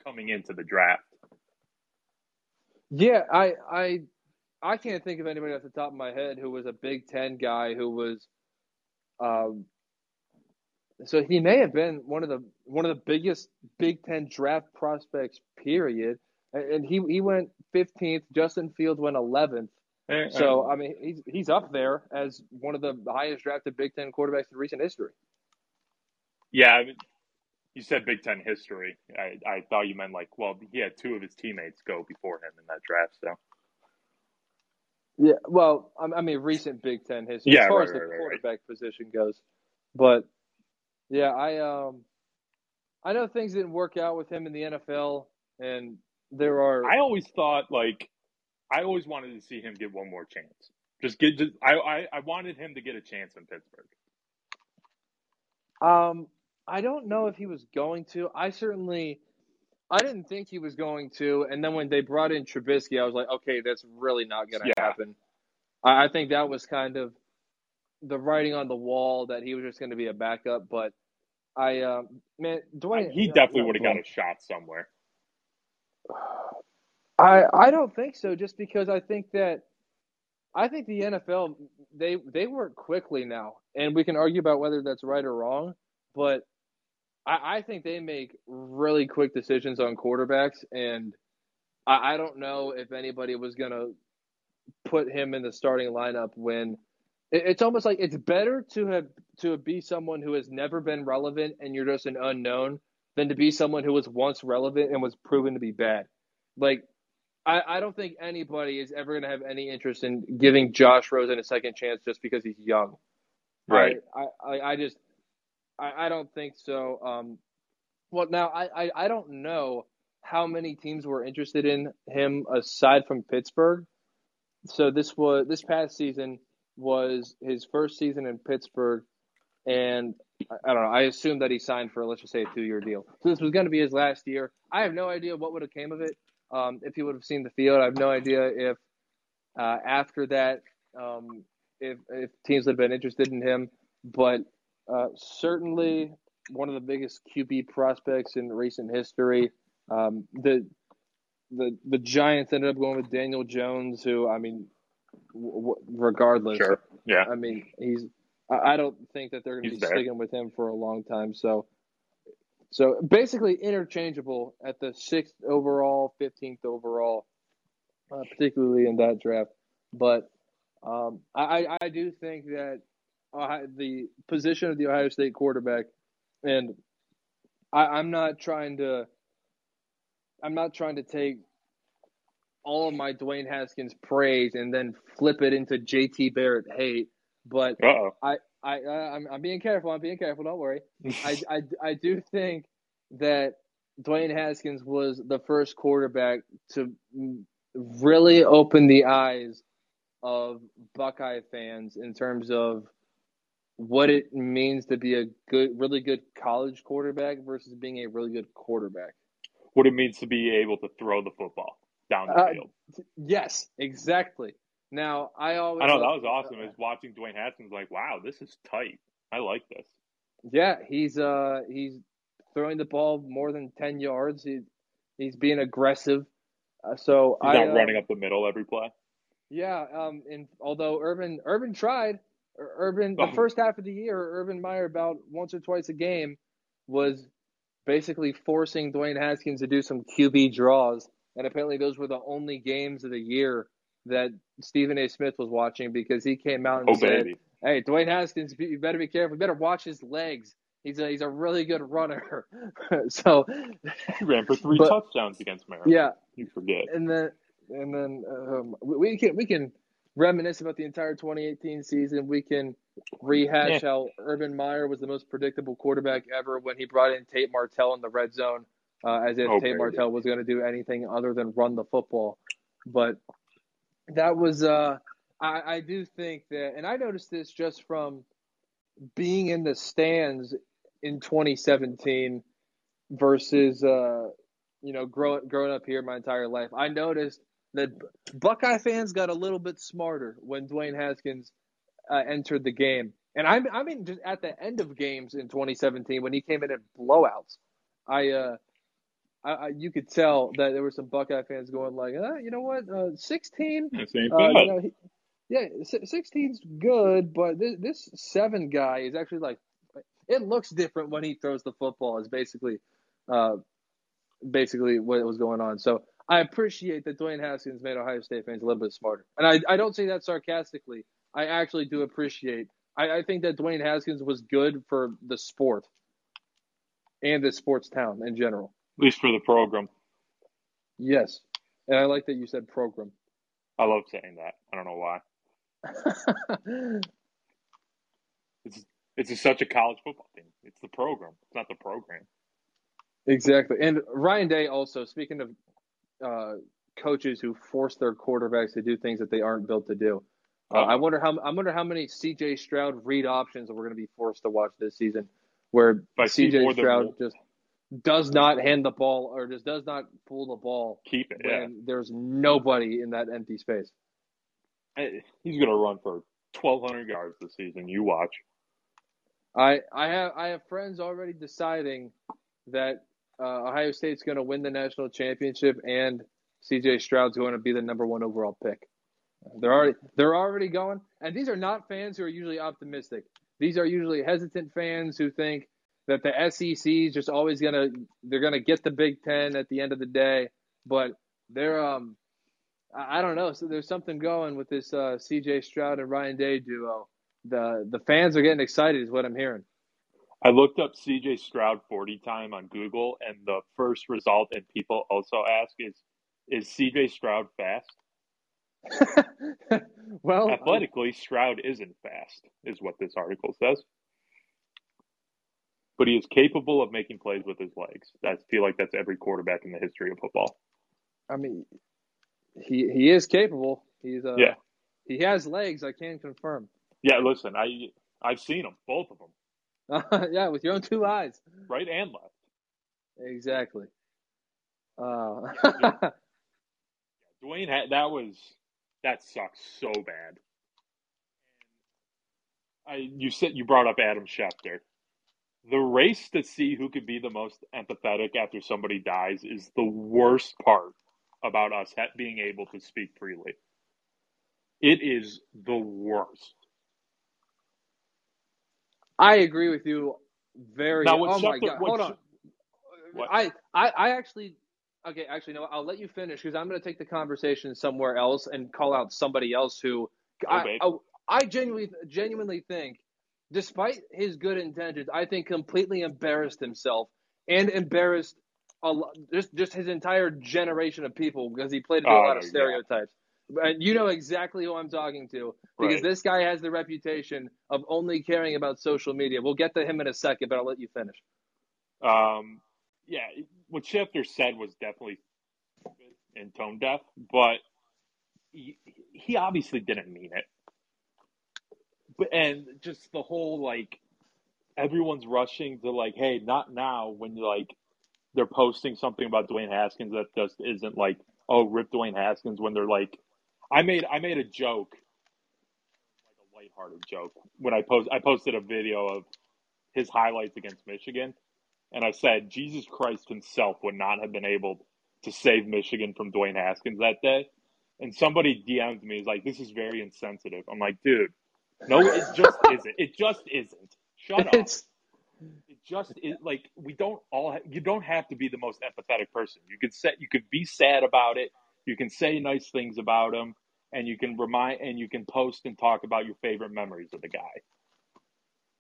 coming into the draft. Yeah, I can't think of anybody off the top of my head who was a Big Ten guy who was. So he may have been one of the biggest Big Ten draft prospects, period. And he went 15th. Justin Fields went 11th. So, I mean, he's up there as one of the highest drafted Big Ten quarterbacks in recent history. Yeah, I mean, you said Big Ten history. I thought you meant he had two of his teammates go before him in that draft. So, yeah, well, I mean, recent Big Ten history as far as the quarterback position goes. But, yeah, I know things didn't work out with him in the NFL and. I always wanted to see him get one more chance. I wanted him to get a chance in Pittsburgh. I don't know if he was going to. I didn't think he was going to. And then when they brought in Trubisky, I was like, okay, that's really not going to happen. I think that was kind of the writing on the wall that he was just going to be a backup. But Dwayne. He definitely would have got a shot somewhere. I don't think so, just because I think the NFL, they work quickly now, and we can argue about whether that's right or wrong, but I think they make really quick decisions on quarterbacks, and I don't know if anybody was going to put him in the starting lineup when it's almost like it's better to be someone who has never been relevant and you're just an unknown than to be someone who was once relevant and was proven to be bad. I don't think anybody is ever going to have any interest in giving Josh Rosen a second chance just because he's young. Right. I don't think so. I don't know how many teams were interested in him aside from Pittsburgh. So this past season was his first season in Pittsburgh. And I don't know. I assume that he signed for, let's just say, a 2-year deal. So this was going to be his last year. I have no idea what would have came of it if he would have seen the field. I have no idea if after that if teams would have been interested in him. But certainly one of the biggest QB prospects in recent history. The Giants ended up going with Daniel Jones, who, I mean, regardless. Sure. Yeah. I mean, I don't think that they're going to be sticking with him for a long time. So So basically interchangeable at the 6th overall, 15th overall, particularly in that draft. But I do think that the position of the Ohio State quarterback, and I'm not trying to take all of my Dwayne Haskins praise and then flip it into JT Barrett hate. But I'm being careful. I'm being careful. Don't worry. I do think that Dwayne Haskins was the first quarterback to really open the eyes of Buckeye fans in terms of what it means to be a good, really good college quarterback versus being a really good quarterback. What it means to be able to throw the football down the field. Yes, exactly. Now, I know that was awesome. Is watching Dwayne Haskins like, wow, this is tight. I like this. Yeah, he's throwing the ball more than 10 yards. He's being aggressive. He's not running up the middle every play. Yeah, and although Urban tried. The first half of the year, Urban Meyer about once or twice a game was basically forcing Dwayne Haskins to do some QB draws, and apparently those were the only games of the year that Stephen A. Smith was watching, because he came out and said, baby, hey, Dwayne Haskins, you better be careful. You better watch his legs. He's a really good runner. So he ran for three touchdowns against Maryland. Yeah, you forget. And then we can reminisce about the entire 2018 season. We can rehash how Urban Meyer was the most predictable quarterback ever when he brought in Tate Martell in the red zone, as if Tate Martell was going to do anything other than run the football. But that was I do think that – and I noticed this just from being in the stands in 2017 versus, growing up here my entire life. I noticed that Buckeye fans got a little bit smarter when Dwayne Haskins entered the game. And I mean just at the end of games in 2017 when he came in at blowouts. You could tell that there were some Buckeye fans going like, you know what, 16? Yeah, 16's good, but this 7 guy is actually like – it looks different when he throws the football is basically what was going on. So I appreciate that Dwayne Haskins made Ohio State fans a little bit smarter. And I don't say that sarcastically. I actually do appreciate – I think that Dwayne Haskins was good for the sport and the sports town in general. At least for the program. Yes. And I like that you said program. I love saying that. I don't know why. It's just such a college football thing. It's the program. It's not the program. Exactly. And Ryan Day also, speaking of coaches who force their quarterbacks to do things that they aren't built to do, I wonder how many C.J. Stroud read options we're going to be forced to watch this season where C.J. Stroud just – does not hand the ball or just does not pull the ball. Keep it, yeah. There's nobody in that empty space. He's going to run for 1,200 yards this season. You watch. I have friends already deciding that Ohio State's going to win the national championship and C.J. Stroud's going to be the number 1 overall pick. They're already going. And these are not fans who are usually optimistic. These are usually hesitant fans who think that the SEC is just always they're gonna get the Big Ten at the end of the day, but they're I don't know. So there's something going with this C.J. Stroud and Ryan Day duo. The fans are getting excited, is what I'm hearing. I looked up C.J. Stroud 40 time on Google, and the first result that people also ask is C.J. Stroud fast? Well, athletically, Stroud isn't fast, is what this article says. But he is capable of making plays with his legs. I feel like that's every quarterback in the history of football. I mean, he is capable. Yeah. He has legs, I can confirm. Yeah, listen, I've seen them, both of them. Yeah, with your own two eyes. Right and left. Exactly. Dwayne, that sucks so bad. You brought up Adam Schefter. The race to see who could be the most empathetic after somebody dies is the worst part about us being able to speak freely. It is the worst. I agree with you. Very. Now, oh my God! Hold on. Actually, I'll let you finish because I'm going to take the conversation somewhere else and call out somebody else who I genuinely think, despite his good intentions, I think completely embarrassed himself and embarrassed just his entire generation of people because he played into a lot of stereotypes. Yeah. And you know exactly who I'm talking to because this guy has the reputation of only caring about social media. We'll get to him in a second, but I'll let you finish. Yeah, what Schefter said was definitely stupid and tone deaf, but he obviously didn't mean it. But, and just the whole, like, everyone's rushing to, like, hey, not now, when, like, they're posting something about Dwayne Haskins that just isn't, like, oh, rip Dwayne Haskins, when they're, like, I made a joke, like a lighthearted joke, when I posted a video of his highlights against Michigan. And I said, Jesus Christ himself would not have been able to save Michigan from Dwayne Haskins that day. And somebody DM'd me, is like, this is very insensitive. I'm like, dude, no, it just isn't. It just isn't. Shut up. It just is. Like, we don't all you don't have to be the most empathetic person. You could be sad about it. You can say nice things about him, and you can post and talk about your favorite memories of the guy.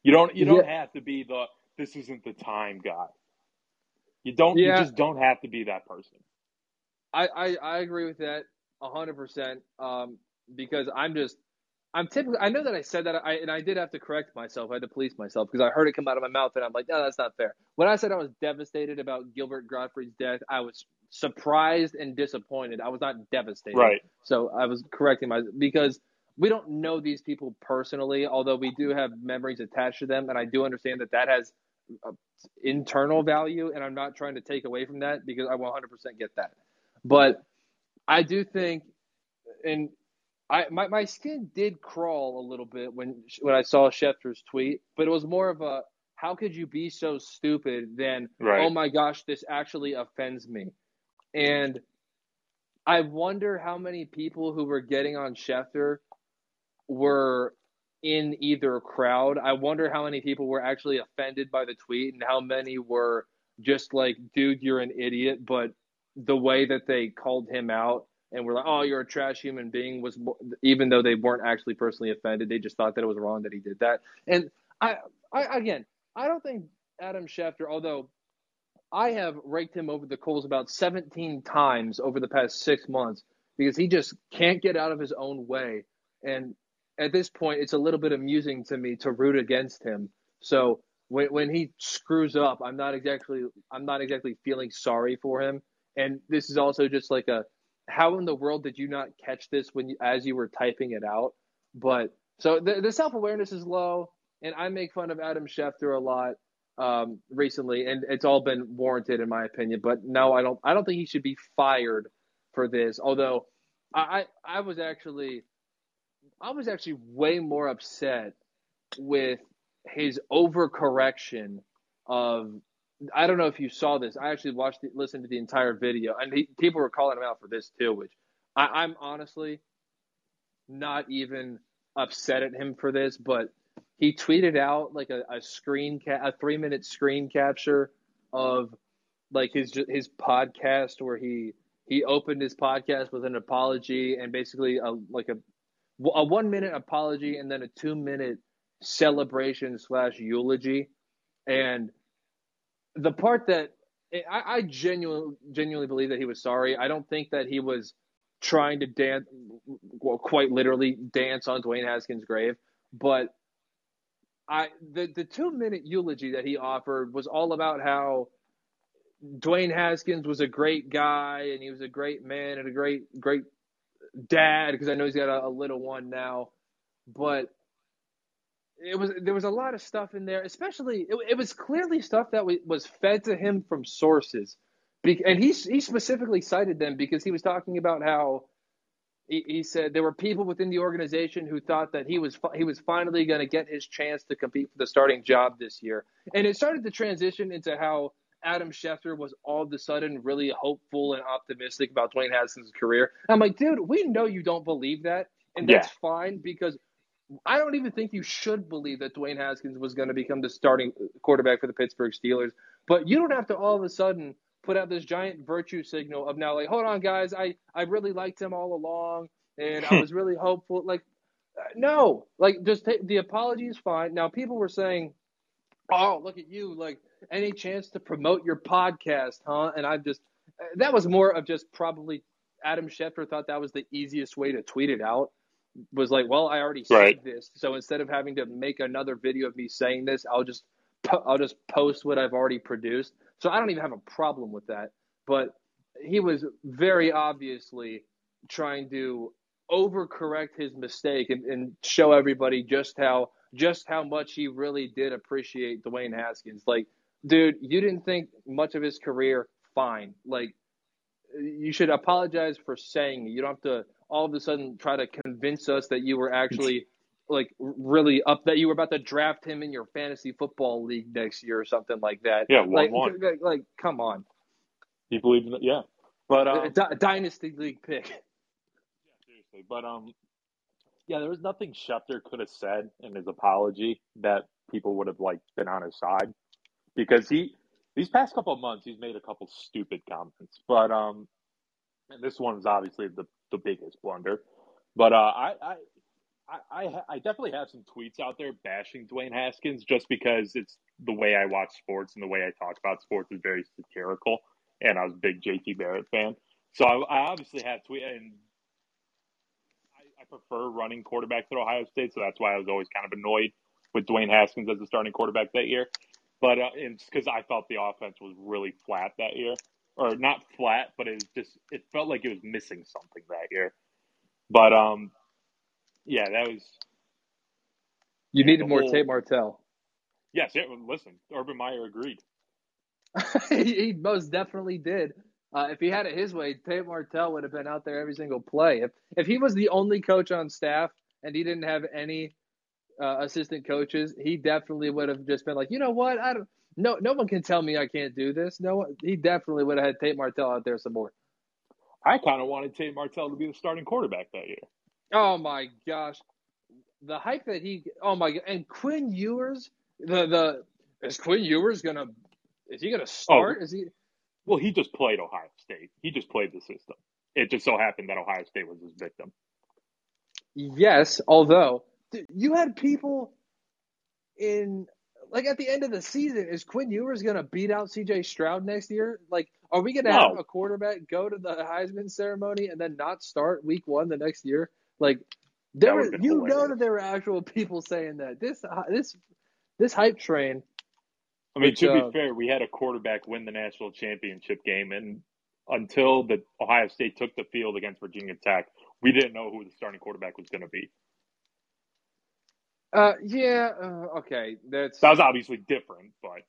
You don't have to be the this isn't the time guy. You just don't have to be that person. I agree with that 100%. Because I know that I said that, and I did have to correct myself. I had to police myself because I heard it come out of my mouth, and I'm like, no, that's not fair. When I said I was devastated about Gilbert Gottfried's death, I was surprised and disappointed. I was not devastated. Right. So I was correcting myself because we don't know these people personally, although we do have memories attached to them, and I do understand that has internal value, and I'm not trying to take away from that because I 100% get that. But I do think – and my skin did crawl a little bit when I saw Schefter's tweet, but it was more of a how could you be so stupid than, oh my gosh, this actually offends me. And I wonder how many people who were getting on Schefter were in either crowd. I wonder how many people were actually offended by the tweet and how many were just like, dude, you're an idiot. But the way that they called him out and were like, oh, you're a trash human being, was even though they weren't actually personally offended, they just thought that it was wrong that he did that. And I don't think Adam Schefter, although I have raked him over the coals about 17 times over the past 6 months because he just can't get out of his own way. And at this point, it's a little bit amusing to me to root against him. So when he screws up, I'm not exactly feeling sorry for him. And this is also just like a, how in the world did you not catch this as you were typing it out? But so the self-awareness is low, and I make fun of Adam Schefter a lot recently, and it's all been warranted in my opinion. But no, I don't think he should be fired for this. Although I was actually way more upset with his overcorrection of, I don't know if you saw this. I actually listened to the entire video, and people were calling him out for this too, which I'm honestly not even upset at him for this, but he tweeted out like a 3-minute screen capture of like his podcast where he opened his podcast with an apology and basically a 1-minute apology and then a 2-minute celebration / eulogy. And the part that I genuinely believe that he was sorry. I don't think that he was trying to dance, well, quite literally dance on Dwayne Haskins' grave. But the 2-minute eulogy that he offered was all about how Dwayne Haskins was a great guy and he was a great man and a great dad, because I know he's got a little one now. But there was a lot of stuff in there, especially it was clearly stuff that was fed to him from sources, and he specifically cited them because he was talking about how he said there were people within the organization who thought that he was finally going to get his chance to compete for the starting job this year, and it started to transition into how Adam Schefter was all of a sudden really hopeful and optimistic about Dwayne Haskins' career. I'm like, dude, we know you don't believe that, and that's fine, because I don't even think you should believe that Dwayne Haskins was going to become the starting quarterback for the Pittsburgh Steelers. But you don't have to all of a sudden put out this giant virtue signal of now, like, hold on, guys, I really liked him all along, and I was really hopeful. Like, no, like, just the apology is fine. Now, people were saying, oh, look at you, like, any chance to promote your podcast, huh? And that was more of just probably Adam Schefter thought that was the easiest way to tweet it out, was like, well, I already said this, so instead of having to make another video of me saying this, I'll just post what I've already produced. So I don't even have a problem with that. But he was very obviously trying to overcorrect his mistake and show everybody just how much he really did appreciate Dwayne Haskins. Like, dude, you didn't think much of his career, fine. Like, you should apologize for saying it. You don't have to all of a sudden try to convince us that you were actually like really up, that you were about to draft him in your fantasy football league next year or something like that. Yeah, one. Like, come on. You believe in it? Yeah. But Dynasty League pick. Yeah, seriously. But yeah, there was nothing Schefter could have said in his apology that people would have like been on his side, because these past couple of months he's made a couple stupid comments, but and this one's obviously the biggest blunder. But I definitely have some tweets out there bashing Dwayne Haskins just because it's the way I watch sports and the way I talk about sports is very satirical, and I was a big JT Barrett fan, so I obviously have tweets, and I prefer running quarterbacks at Ohio State, so that's why I was always kind of annoyed with Dwayne Haskins as the starting quarterback that year. But it's because I felt the offense was really flat that year. Or not flat, but it felt like it was missing something that year. But, yeah, that was... You needed more Tate Martell. Yes, listen, Urban Meyer agreed. He most definitely did. If he had it his way, Tate Martell would have been out there every single play. If he was the only coach on staff and he didn't have any assistant coaches, he definitely would have just been like, you know what, no one can tell me I can't do this. No, he definitely would have had Tate Martell out there some more. I kind of wanted Tate Martell to be the starting quarterback that year. Oh my gosh, the hype that he! Oh my god, and Quinn Ewers, is Quinn Ewers gonna? Is he gonna start? Oh, is he? Well, he just played Ohio State. He just played the system. It just so happened that Ohio State was his victim. Yes, although you had people in. Like, at the end of the season, is Quinn Ewers going to beat out C.J. Stroud next year? Like, are we going to have a quarterback go to the Heisman ceremony and then not start week one the next year? Like, you know that there were actual people saying that. This hype train. I mean, to be fair, we had a quarterback win the national championship game, and until the Ohio State took the field against Virginia Tech, we didn't know who the starting quarterback was going to be. Okay. That was obviously different, but...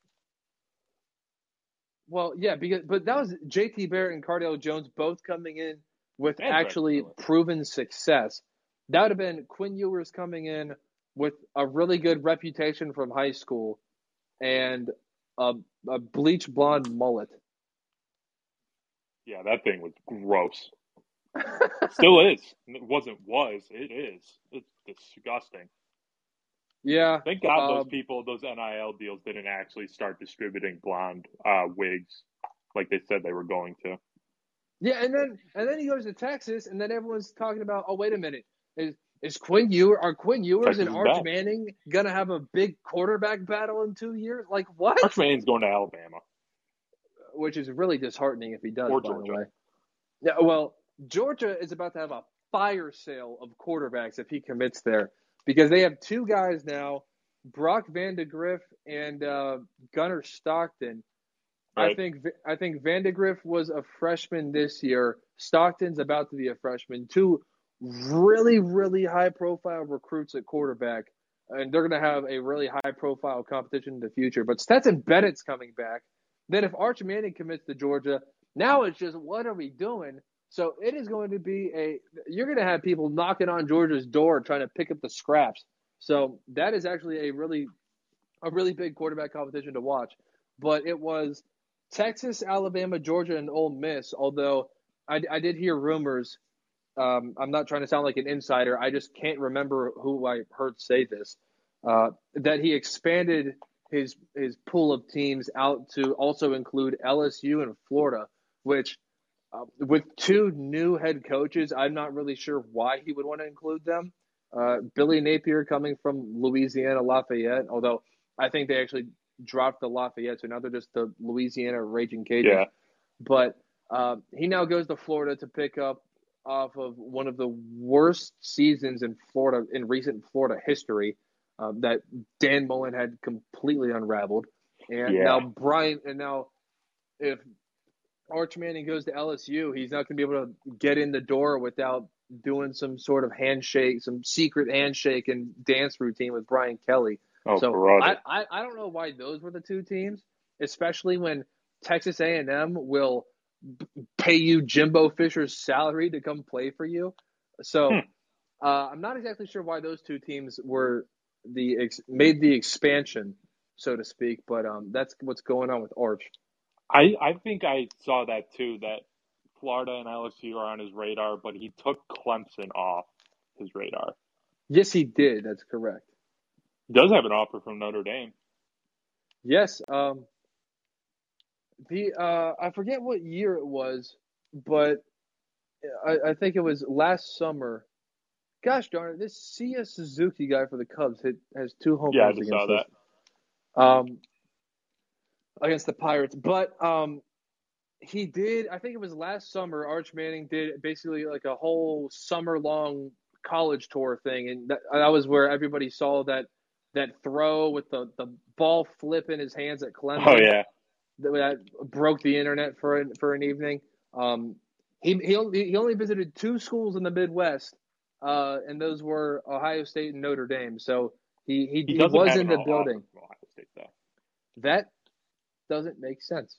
Well, yeah, but that was J.T. Barrett and Cardale Jones both coming in with actually proven success. That would have been Quinn Ewers coming in with a really good reputation from high school and a bleach blonde mullet. Yeah, that thing was gross. Still is. It wasn't was. It is. It's disgusting. Yeah. Thank God those NIL deals didn't actually start distributing blonde wigs like they said they were going to. Yeah, and then he goes to Texas, and then everyone's talking about, oh, wait a minute, is Quinn Ewers Texas and Arch Manning going to have a big quarterback battle in 2 years? Like, what? Arch Manning's going to Alabama. Which is really disheartening if he does, or by Georgia. The way. Yeah, well, Georgia is about to have a fire sale of quarterbacks if he commits there. Because they have two guys now, Brock Vandegrift and Gunnar Stockton. Right. I think Vandegrift was a freshman this year. Stockton's about to be a freshman. Two really, really high-profile recruits at quarterback, and they're going to have a really high-profile competition in the future. But Stetson Bennett's coming back. Then if Arch Manning commits to Georgia, now it's just, what are we doing? So it is going to be you're going to have people knocking on Georgia's door trying to pick up the scraps. So that is actually a really big quarterback competition to watch. But it was Texas, Alabama, Georgia, and Ole Miss, although I did hear rumors. I'm not trying to sound like an insider. I just can't remember who I heard say this, that he expanded his pool of teams out to also include LSU and Florida, which with two new head coaches, I'm not really sure why he would want to include them. Billy Napier coming from Louisiana Lafayette, although I think they actually dropped the Lafayette, so now they're just the Louisiana Raging Cajuns. Yeah. But he now goes to Florida to pick up off of one of the worst seasons in Florida, in recent Florida history, that Dan Mullen had completely unraveled. And now if Arch Manning goes to LSU, he's not going to be able to get in the door without doing some sort of handshake, some secret handshake and dance routine with Brian Kelly. I don't know why those were the two teams, especially when Texas A&M will pay you Jimbo Fisher's salary to come play for you. So I'm not exactly sure why those two teams were made the expansion, so to speak. But that's what's going on with Arch. I think I saw that too, that Florida and LSU are on his radar, but he took Clemson off his radar. Yes, he did. That's correct. Does have an offer from Notre Dame. Yes. I forget what year it was, but I think it was last summer. Gosh darn it, this Sia Suzuki guy for the Cubs has two home runs against the Pirates. But he did, I think it was last summer, Arch Manning did basically like a whole summer-long college tour thing, and that was where everybody saw that throw with the ball flip in his hands at Clemson. Oh, yeah. That broke the internet for an evening. He only visited two schools in the Midwest, and those were Ohio State and Notre Dame. So he was in the building. Ohio State, though. That doesn't make sense.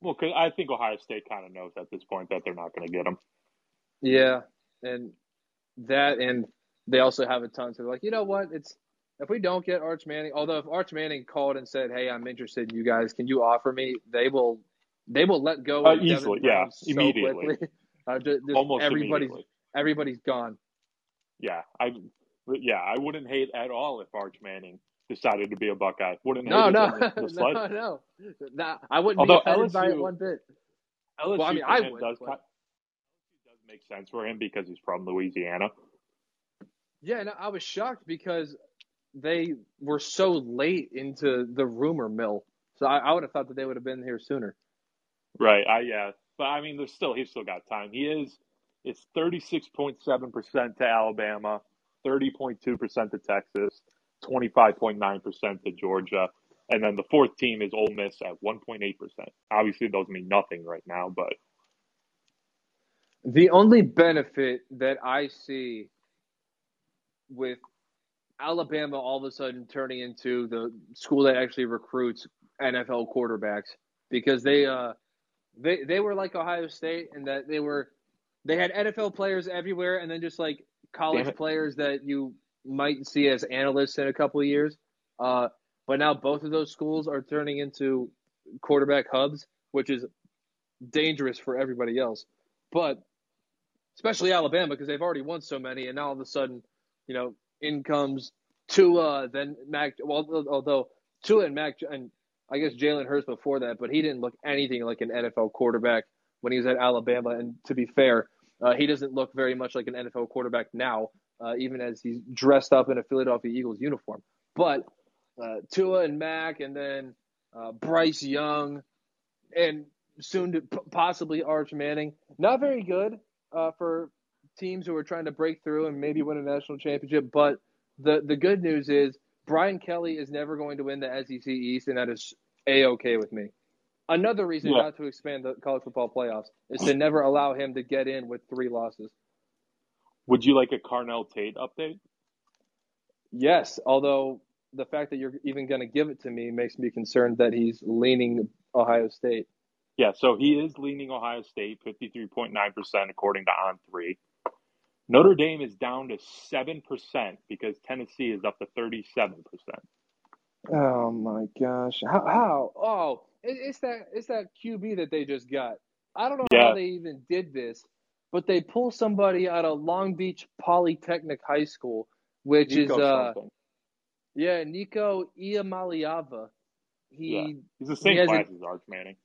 Well, 'cause I think Ohio State kind of knows at this point that they're not going to get him. Yeah, and they also have a ton. So they're like, you know what? If we don't get Arch Manning, although if Arch Manning called and said, "Hey, I'm interested in you guys. Can you offer me?" They will let go of easily. Yeah, so immediately. Almost immediately. Everybody's gone. Yeah, I wouldn't hate at all if Arch Manning decided to be a Buckeye. No. I wouldn't. Although be offended by it one bit. LSU, well, I mean, I would. Does make sense for him because he's from Louisiana. Yeah, and I was shocked because they were so late into the rumor mill. So I would have thought that they would have been here sooner. Right. But I mean, he's still got time. It's 36.7% to Alabama, 30.2% to Texas, 25.9% to Georgia. And then the fourth team is Ole Miss at 1.8%. Obviously those mean nothing right now, but the only benefit that I see with Alabama all of a sudden turning into the school that actually recruits NFL quarterbacks, because they were like Ohio State and that they had NFL players everywhere and then just like college players that you might see as analysts in a couple of years. But now both of those schools are turning into quarterback hubs, which is dangerous for everybody else, but especially Alabama because they've already won so many, and now all of a sudden, you know, in comes Tua, then Mac. Well, although Tua and Mac, and I guess Jalen Hurts before that, but he didn't look anything like an NFL quarterback when he was at Alabama. And to be fair, he doesn't look very much like an NFL quarterback now, even as he's dressed up in a Philadelphia Eagles uniform. But Tua and Mac, and then Bryce Young, and soon to possibly Arch Manning, not very good for teams who are trying to break through and maybe win a national championship. But the good news is Brian Kelly is never going to win the SEC East, and that is A-okay with me. Another reason not to expand the college football playoffs is to never allow him to get in with three losses. Would you like a Carnell Tate update? Yes, although the fact that you're even going to give it to me makes me concerned that he's leaning Ohio State. Yeah, so he is leaning Ohio State, 53.9% according to On3. Notre Dame is down to 7% because Tennessee is up to 37%. Oh my gosh! How? Oh, it's that QB that they just got. I don't know how they even did this, but they pull somebody out of Long Beach Polytechnic High School, which is Yeah, Nico Iamaliava. He's the same class as Arch Manning.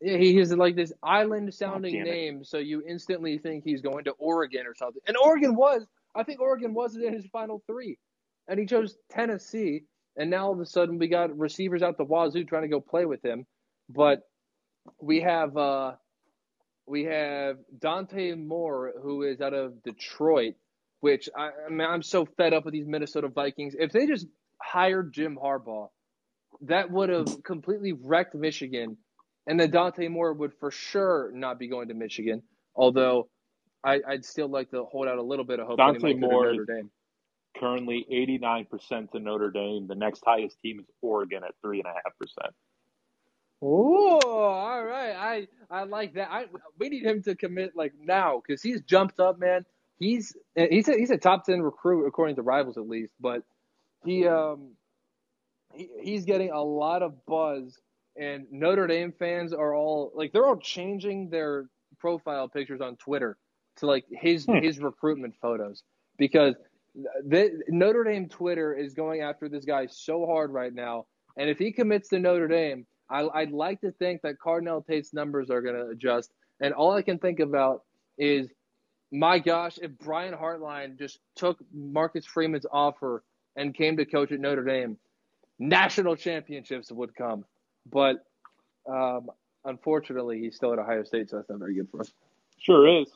Yeah, he has like this island-sounding name, so you instantly think he's going to Oregon or something. And I think Oregon was in his final three. And he chose Tennessee, and now all of a sudden we got receivers out the wazoo trying to go play with him. But we have Dante Moore, who is out of Detroit, which I mean, I'm so fed up with these Minnesota Vikings. If they just hired Jim Harbaugh, that would have completely wrecked Michigan. And then Dante Moore would for sure not be going to Michigan, although I'd still like to hold out a little bit of hope. Dante Moore is currently 89% to Notre Dame. The next highest team is Oregon at 3.5%. Oh, all right. I like that. We need him to commit like now because he's jumped up, man. He's a top 10 recruit according to Rivals at least, but he's getting a lot of buzz. And Notre Dame fans are all like they're all changing their profile pictures on Twitter to like his recruitment photos because Notre Dame Twitter is going after this guy so hard right now. And if he commits to Notre Dame, I'd like to think that Cardinal Tate's numbers are going to adjust. And all I can think about is, my gosh, if Brian Hartline just took Marcus Freeman's offer and came to coach at Notre Dame, national championships would come. But unfortunately, he's still at Ohio State, so that's not very good for us. Sure is.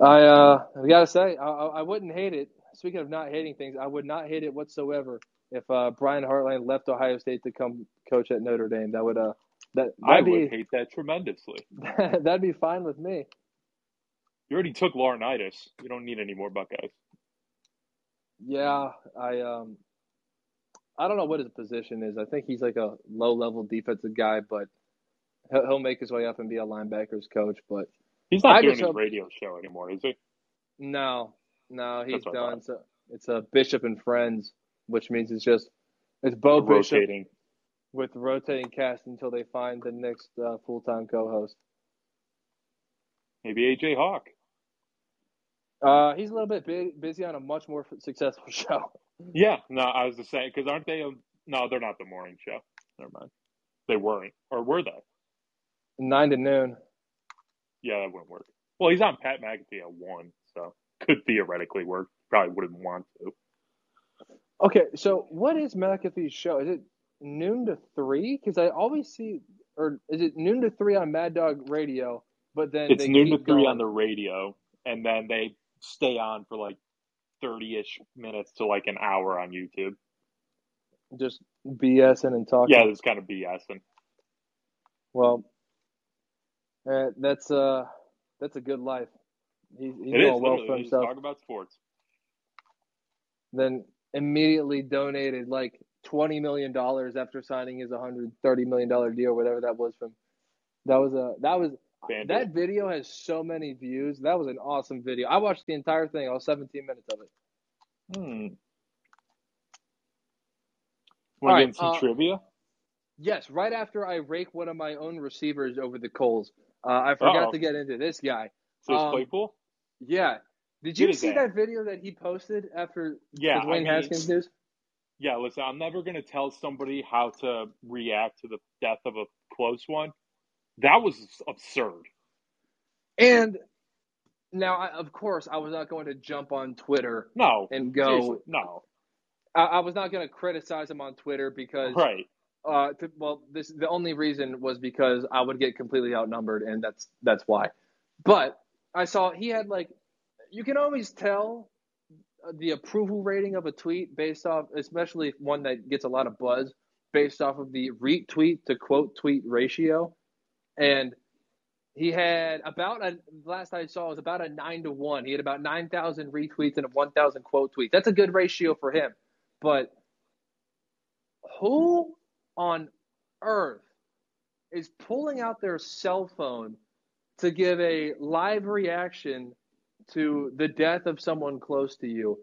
I gotta say, I wouldn't hate it. Speaking of not hating things, I would not hate it whatsoever if Brian Hartline left Ohio State to come coach at Notre Dame. That would would hate that tremendously. That'd be fine with me. You already took Laurinaitis. You don't need any more Buckeyes. Yeah, I don't know what his position is. I think he's like a low-level defensive guy, but he'll make his way up and be a linebackers coach. But he's not doing his radio show anymore, is he? No, he's done. So it's a Bishop and Friends, which means it's Bo Bishop with rotating cast until they find the next full-time co-host. Maybe AJ Hawk. He's a little bit busy on a much more successful show. Yeah, no, I was just saying, because aren't they – no, they're not the morning show. Never mind. They weren't. Or were they? 9 to noon. Yeah, that wouldn't work. Well, he's on Pat McAfee at 1, so could theoretically work. Probably wouldn't want to. Okay, so what is McAfee's show? Is it noon to 3? Because I always see – or is it noon to 3 on Mad Dog Radio, but then it's noon to 3 on the radio, and then they stay on for like 30-ish minutes to like an hour on YouTube. Just BSing and talking. Yeah, it's kind of BSing. Well, that's a good life. He's doing well for himself. Talk about sports. Then immediately donated like $20 million after signing his $130 million deal, whatever that was from. Bandit. That video has so many views. That was an awesome video. I watched the entire thing, all 17 minutes of it. Want to get some trivia? Yes, right after I rake one of my own receivers over the coals. I forgot to get into this guy. So it's Claypool? Yeah. Did you see that video that he posted after Dwayne Haskins news? Yeah, listen, I'm never going to tell somebody how to react to the death of a close one. That was absurd. And now, of course, I was not going to jump on Twitter. No, and go. Seriously, no, I was not going to criticize him on Twitter because, right? The only reason was because I would get completely outnumbered, and that's why. But I saw he had like, you can always tell the approval rating of a tweet based off, especially one that gets a lot of buzz, based off of the retweet to quote tweet ratio. And he had last I saw was about a 9 to 1. He had about 9,000 retweets and 1,000 quote tweets. That's a good ratio for him. But who on earth is pulling out their cell phone to give a live reaction to the death of someone close to you?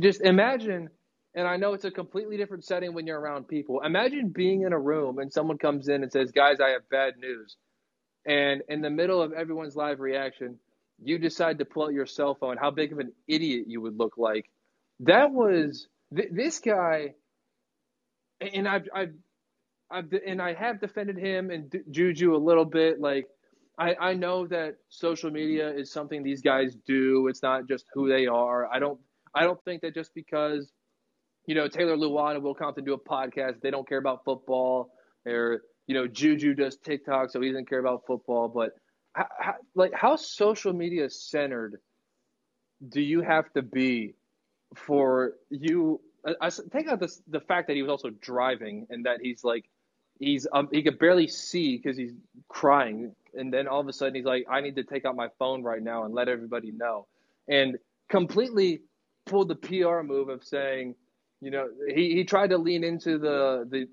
Just imagine, and I know it's a completely different setting when you're around people. Imagine being in a room and someone comes in and says, guys, I have bad news. And in the middle of everyone's live reaction, you decide to pull out your cell phone. How big of an idiot you would look like. That was This guy, and I have defended him and Juju a little bit. Like, I know that social media is something these guys do. It's not just who they are. I don't think that just because, you know, Taylor Luan and Will Compton do a podcast, they don't care about football. Or, you know, Juju does TikTok, so he doesn't care about football. But how social media centered do you have to be for you? I take out the fact that he was also driving and that he's like, he could barely see because he's crying. And then all of a sudden he's like, I need to take out my phone right now and let everybody know. And completely pulled the PR move of saying, you know, he tried to lean into he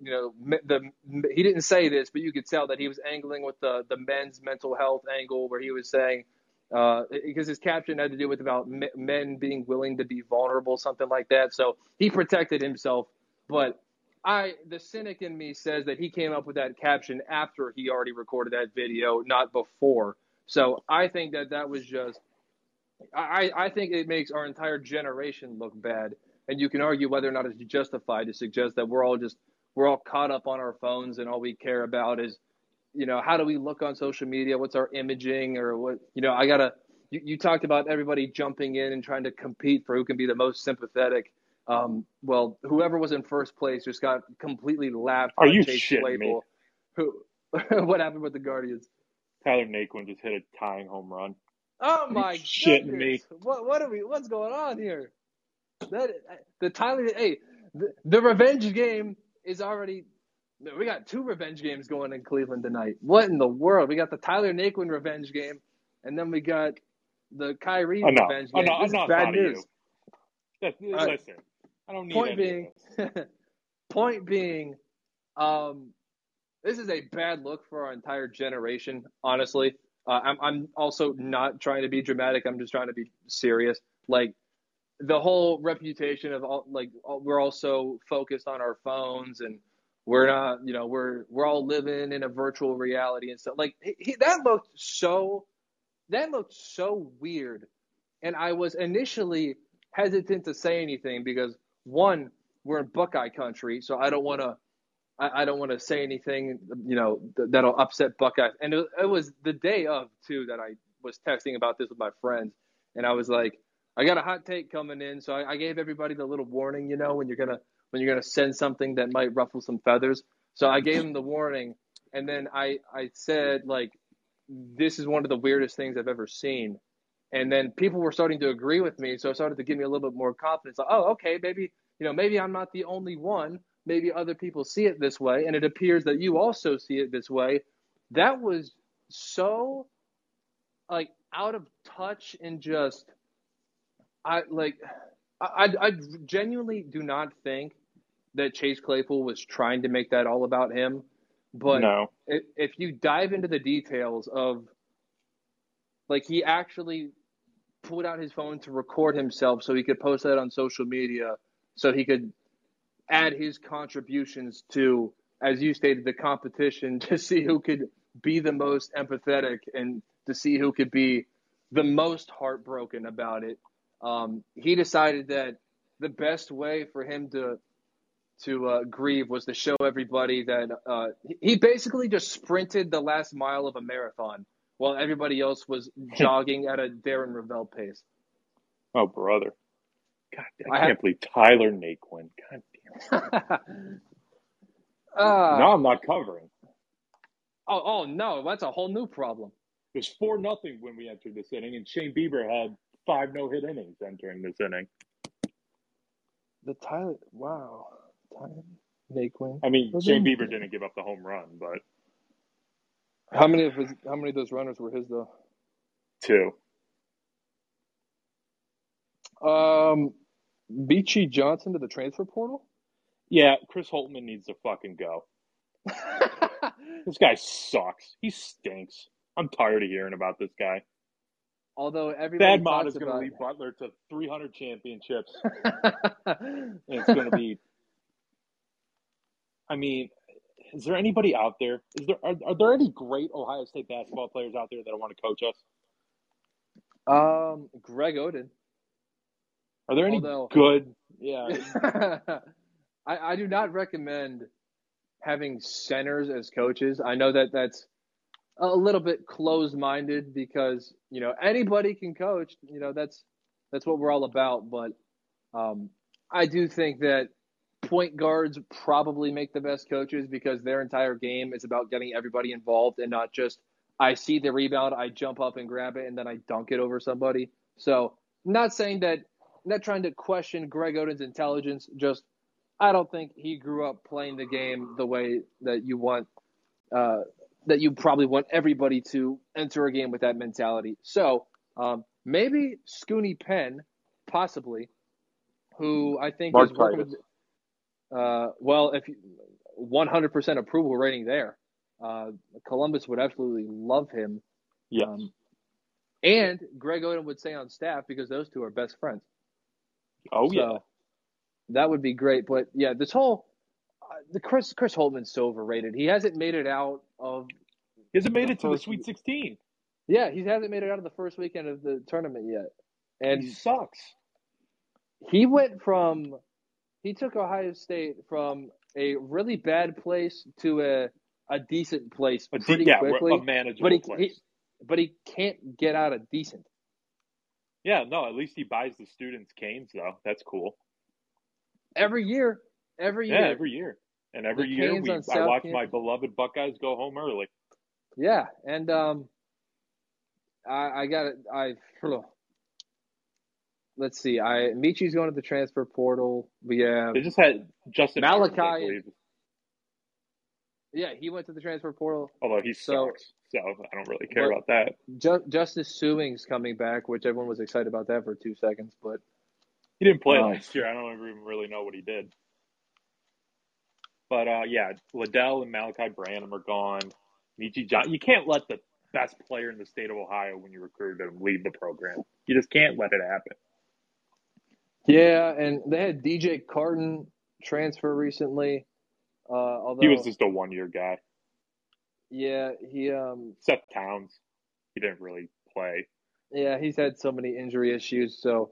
didn't say this, but you could tell that he was angling with the men's mental health angle, where he was saying, because his caption had to do with about men being willing to be vulnerable, something like that. So he protected himself, but the cynic in me says that he came up with that caption after he already recorded that video, not before. So I think that was just, I think it makes our entire generation look bad. And you can argue whether or not it's justified to suggest that we're all caught up on our phones and all we care about is, you know, how do we look on social media? What's our imaging? Or what, you know, you talked about everybody jumping in and trying to compete for who can be the most sympathetic. Well, whoever was in first place just got completely lapped. Are you shitting me? What happened with the Guardians? Tyler Naquin just hit a tying home run. Oh my goodness! What's going on here? The revenge game is already. We got two revenge games going in Cleveland tonight. What in the world? We got the Tyler Naquin revenge game, and then we got the Kyrie revenge game. No, this is bad news. Listen, I don't need anything. Point being, this is a bad look for our entire generation. Honestly, I'm also not trying to be dramatic. I'm just trying to be serious. Like, the whole reputation of we're all so focused on our phones and we're not, you know, we're all living in a virtual reality and stuff. Like, that looked so weird, and I was initially hesitant to say anything because, one, we're in Buckeye country, so I don't want to say anything, you know, that'll upset Buckeye. And it was the day of too that I was texting about this with my friends, and I was like, I got a hot take coming in, so I gave everybody the little warning, you know, when you're gonna send something that might ruffle some feathers. So I gave them the warning, and then I said, like, this is one of the weirdest things I've ever seen. And then people were starting to agree with me, so it started to give me a little bit more confidence. Like, oh, okay, maybe I'm not the only one. Maybe other people see it this way, and it appears that you also see it this way. That was so, like, out of touch and just. I genuinely do not think that Chase Claypool was trying to make that all about him. But no. If you dive into the details of, like, he actually pulled out his phone to record himself so he could post that on social media, so he could add his contributions to, as you stated, the competition to see who could be the most empathetic and to see who could be the most heartbroken about it. He decided that the best way for him to grieve was to show everybody that he basically just sprinted the last mile of a marathon while everybody else was jogging at a Darren Ravel pace. Oh, brother. God, I can't believe Tyler Naquin. God damn it. No, I'm not covering. Oh, no. That's a whole new problem. It was 4-0 when we entered this inning, and Shane Bieber had 5 no-hit innings entering this inning. Tyler Naquin. I mean, Shane Bieber didn't give up the home run, but how many of those runners were his though? 2. Beachy Johnson to the transfer portal? Yeah, Chris Holtmann needs to fucking go. This guy sucks. He stinks. I'm tired of hearing about this guy. Although everybody Bad Mod is going to lead Butler to 300 championships. And it's going to be. I mean, is there anybody out there? Are there any great Ohio State basketball players out there that want to coach us? Greg Oden. Are there any good? Yeah. I do not recommend having centers as coaches. I know that that's a little bit closed-minded because, you know, anybody can coach. You know, that's what we're all about. But I do think that point guards probably make the best coaches because their entire game is about getting everybody involved and not just, I see the rebound, I jump up and grab it, and then I dunk it over somebody. So not saying that – not trying to question Greg Oden's intelligence, just I don't think he grew up playing the game the way that you want that you probably want everybody to enter a game with that mentality. So maybe Scooney Penn, possibly, who I think Mark is working with well, if you, 100% approval rating there. Columbus would absolutely love him. Yeah. And Greg Oden would stay on staff because those two are best friends. Oh, so, yeah. That would be great. But, yeah, this whole the Chris Holtman's so overrated. He hasn't made it out of – He hasn't made it to the Sweet 16. Yeah, he hasn't made it out of the first weekend of the tournament yet. And he sucks. He went from – he took Ohio State from a really bad place to a decent place pretty quickly. Yeah, a manageable place. But he can't get out of decent. Yeah, no, at least he buys the students canes, though. That's cool. Every year. Yeah, every year. And every year I watch my beloved Buckeyes go home early. Yeah, and I got it. Let's see. Michi's going to the transfer portal. They just had Justin Malachi. Yeah, he went to the transfer portal. Although he sucks, so I don't really care about that. Justice Sewing's coming back, which everyone was excited about that for 2 seconds, but he didn't play last year. I don't even really know what he did. But, yeah, Liddell and Malachi Branham are gone. Michi John. You can't let the best player in the state of Ohio when you recruit him leave the program. You just can't let it happen. Yeah, and they had DJ Carton transfer recently. Although, he was just a one-year guy. Yeah, he Seth Towns, he didn't really play. Yeah, he's had so many injury issues. So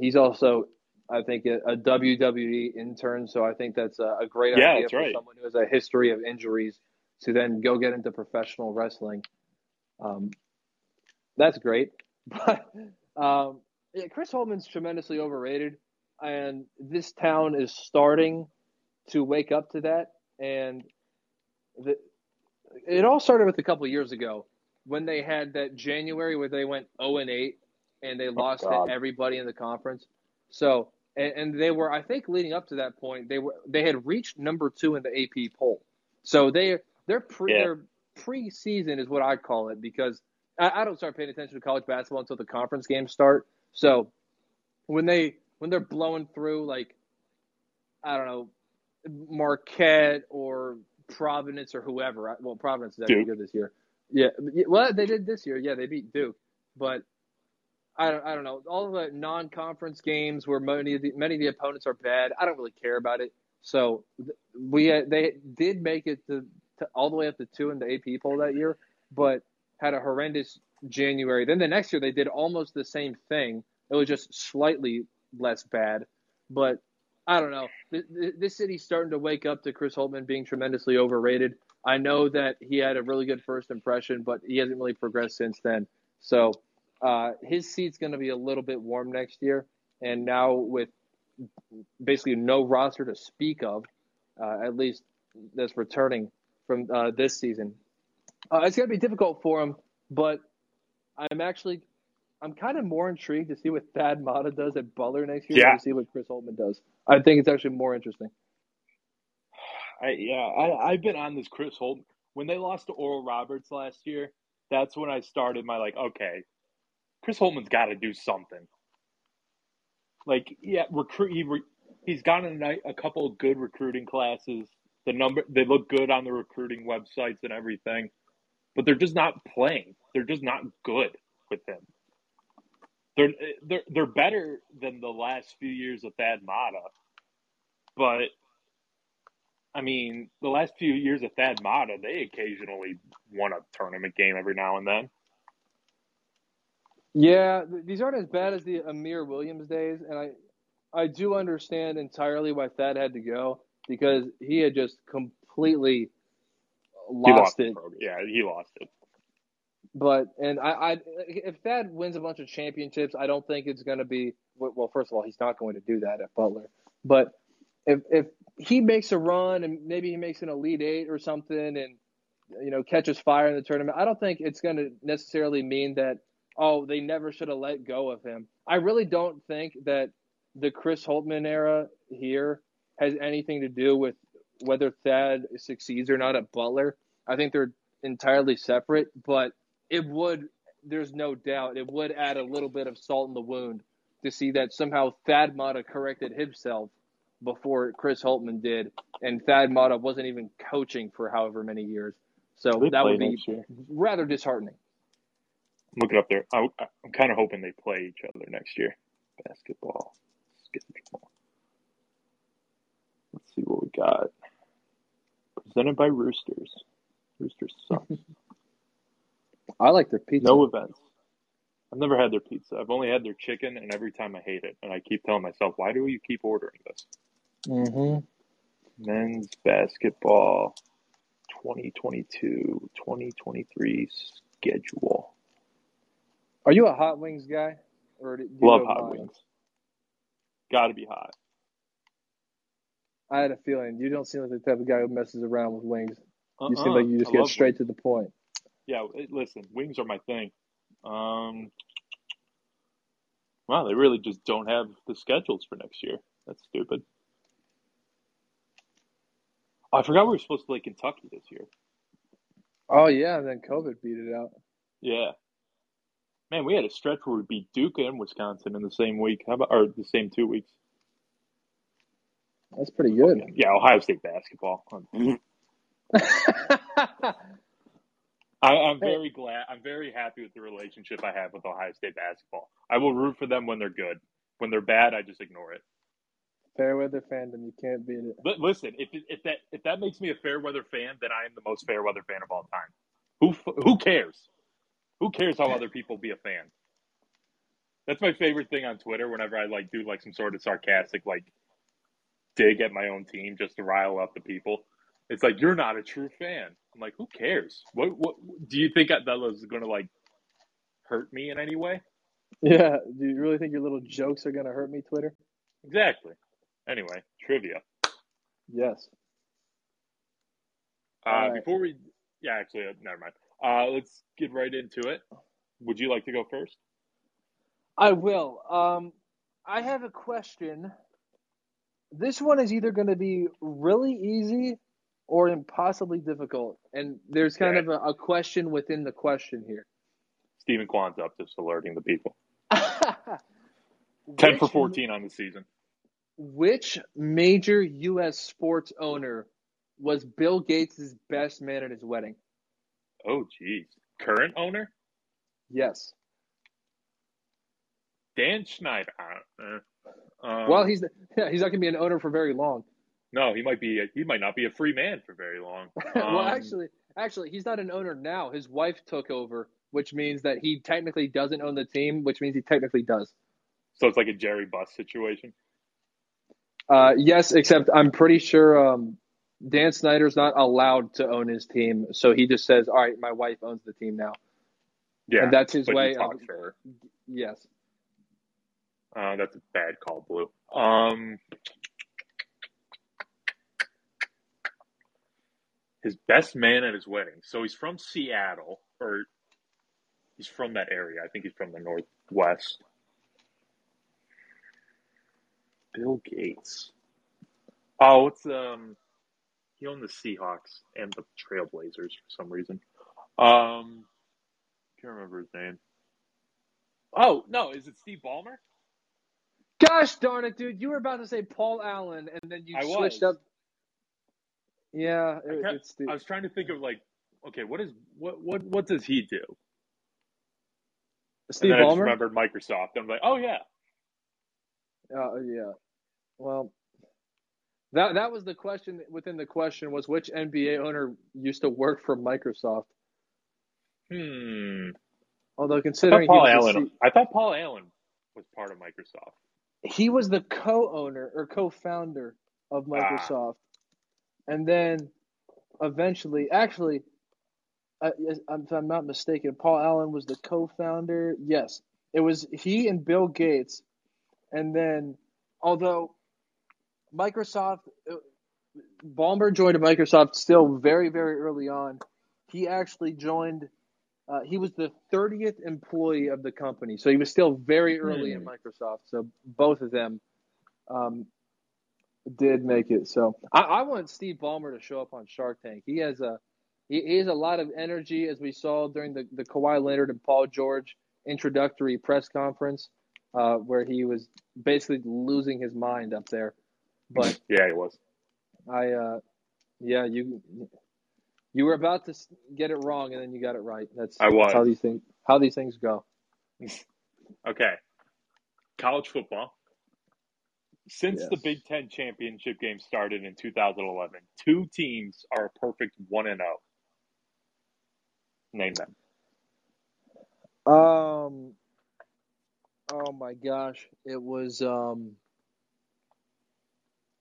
he's also, I think, a WWE intern. So I think that's a great idea for someone who has a history of injuries to then go get into professional wrestling. That's great. But yeah, Chris Holtman's tremendously overrated, and this town is starting to wake up to that. And it all started with a couple of years ago when they had that January where they went 0-8 and they lost to everybody in the conference. So, and they were, I think leading up to that point, they had reached number 2 in the AP poll. So their preseason is what I call it because I don't start paying attention to college basketball until the conference games start. So when they're blowing through, like, I don't know, Marquette or Providence or whoever. Well, Providence is actually good this year. Yeah. Well, they did this year. Yeah, they beat Duke. But I don't know. All of the non-conference games where many of the opponents are bad, I don't really care about it. So they did make it to all the way up to 2 in the AP poll that year, but had a horrendous January. Then the next year they did almost the same thing. It was just slightly less bad. But I don't know. This city's starting to wake up to Chris Holtman being tremendously overrated. I know that he had a really good first impression, but he hasn't really progressed since then. So his seat's going to be a little bit warm next year. And now with basically no roster to speak of, at least that's returning from this season, it's going to be difficult for him. But I'm kind of more intrigued to see what Thad Matta does at Butler next year than to see what Chris Holtman does. I think it's actually more interesting. I've been on this Chris Holtman. When they lost to Oral Roberts last year, that's when I started my, okay, Chris Holtman's got to do something. He's gotten a couple of good recruiting classes. They look good on the recruiting websites and everything, but they're just not playing. They're just not good with him. They're better than the last few years of Thad Matta, but I mean the last few years of Thad Matta, they occasionally won a tournament game every now and then. Yeah, these aren't as bad as the Amir Williams days, and I do understand entirely why Thad had to go, because he had just completely lost it. Yeah, he lost it. But and I if Thad wins a bunch of championships, I don't think it's going to be – well, first of all, he's not going to do that at Butler. But if he makes a run and maybe he makes an Elite Eight or something and, you know, catches fire in the tournament, I don't think it's going to necessarily mean that, oh, they never should have let go of him. I really don't think that the Chris Holtmann era here has anything to do with whether Thad succeeds or not at Butler. I think they're entirely separate, but it would, there's no doubt, it would add a little bit of salt in the wound to see that somehow Thad Matta corrected himself before Chris Holtmann did, and Thad Matta wasn't even coaching for however many years. So that would be rather disheartening. Look it up there. I'm kind of hoping they play each other next year. Basketball. Let's see what we got. Presented by Roosters. Roosters sucks. I like their pizza. No events. I've never had their pizza. I've only had their chicken, and every time I hate it. And I keep telling myself, why do you keep ordering this? Mm-hmm. Men's basketball 2022-2023 schedule. Are you a hot wings guy? Or do you love hot wings. Gotta be hot. I had a feeling. You don't seem like the type of guy who messes around with wings. You seem like you just get straight to the point. Yeah, listen, wings are my thing. Wow, they really just don't have the schedules for next year. That's stupid. Oh, I forgot we were supposed to play Kentucky this year. Oh, yeah, and then COVID beat it out. Yeah. Man, we had a stretch where we beat Duke and Wisconsin in the same week. How about, or the same 2 weeks? That's pretty good. Okay. Yeah, Ohio State basketball. I'm very glad. I'm very happy with the relationship I have with Ohio State basketball. I will root for them when they're good. When they're bad, I just ignore it. Fair weather fandom, you can't beat it. But listen, if that makes me a fair weather fan, then I am the most fair weather fan of all time. Who cares? Who cares how other people be a fan? That's my favorite thing on Twitter. Whenever I do some sort of sarcastic dig at my own team just to rile up the people, it's like, you're not a true fan. I'm like, who cares? What do you think that was going to hurt me in any way? Yeah, do you really think your little jokes are going to hurt me, Twitter? Exactly. Anyway, trivia. Yes. Right. Never mind. Let's get right into it. Would you like to go first? I will. I have a question. This one is either going to be really easy or impossibly difficult. And there's kind of a question within the question here. Stephen Kwan's up, just alerting the people. 10 for 14 on the season. Which major U.S. sports owner was Bill Gates' best man at his wedding? Oh, geez. Current owner? Yes. Dan Schneider. Well, he's not going to be an owner for very long. No, he might not be a free man for very long. Well, actually, he's not an owner now. His wife took over, which means that he technically doesn't own the team, which means he technically does. So it's like a Jerry Buss situation? Yes, except I'm pretty sure Dan Snyder's not allowed to own his team, so he just says, all right, my wife owns the team now. Yeah. And that's his way of – yes. That's a bad call, Blue. His best man at his wedding. So he's from Seattle, or he's from that area. I think he's from the Northwest. Bill Gates. Oh, it's – he owned the Seahawks and the Trailblazers for some reason. Can't remember his name. Oh, no. Is it Steve Ballmer? Gosh darn it, dude. You were about to say Paul Allen, and then you switched up. Yeah. It's Steve. I was trying to think of, okay, what does he do? Steve Ballmer? I just remembered Microsoft. I'm like, oh, yeah. Yeah. Well. That was the question within the question was which NBA owner used to work for Microsoft? Although considering I thought Paul Allen was part of Microsoft. He was the co-owner or co-founder of Microsoft. And then eventually, actually, if I'm not mistaken, Paul Allen was the co-founder. Yes, it was he and Bill Gates. And then, although Microsoft, Ballmer joined Microsoft still very, very early on. He actually joined, he was the 30th employee of the company. So he was still very early in Microsoft. So both of them did make it. So I want Steve Ballmer to show up on Shark Tank. He has a lot of energy, as we saw during the Kawhi Leonard and Paul George introductory press conference, where he was basically losing his mind up there. But yeah, he was. You were about to get it wrong, and then you got it right. That's how these things go. Okay. College football. Since the Big Ten championship game started in 2011, two teams are a perfect 1-0. Name them. Oh, my gosh. It was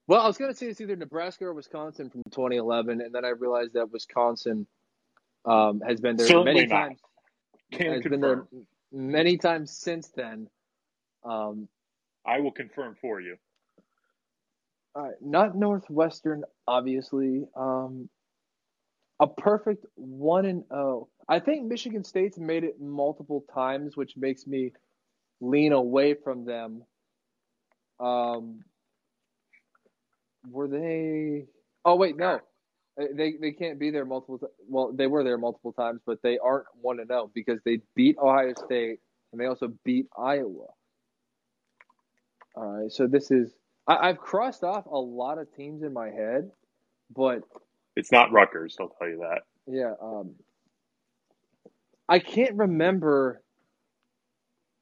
well, I was going to say it's either Nebraska or Wisconsin from 2011, and then I realized that Wisconsin has been there many times since then. I will confirm for you. Not Northwestern, obviously. A perfect 1-0. I think Michigan State's made it multiple times, which makes me lean away from them. Were they? Oh wait, no, they can't be there multiple. Well, they were there multiple times, but they aren't 1-0 because they beat Ohio State and they also beat Iowa. All right, so this is I've crossed off a lot of teams in my head, but it's not Rutgers. I'll tell you that. Yeah, I can't remember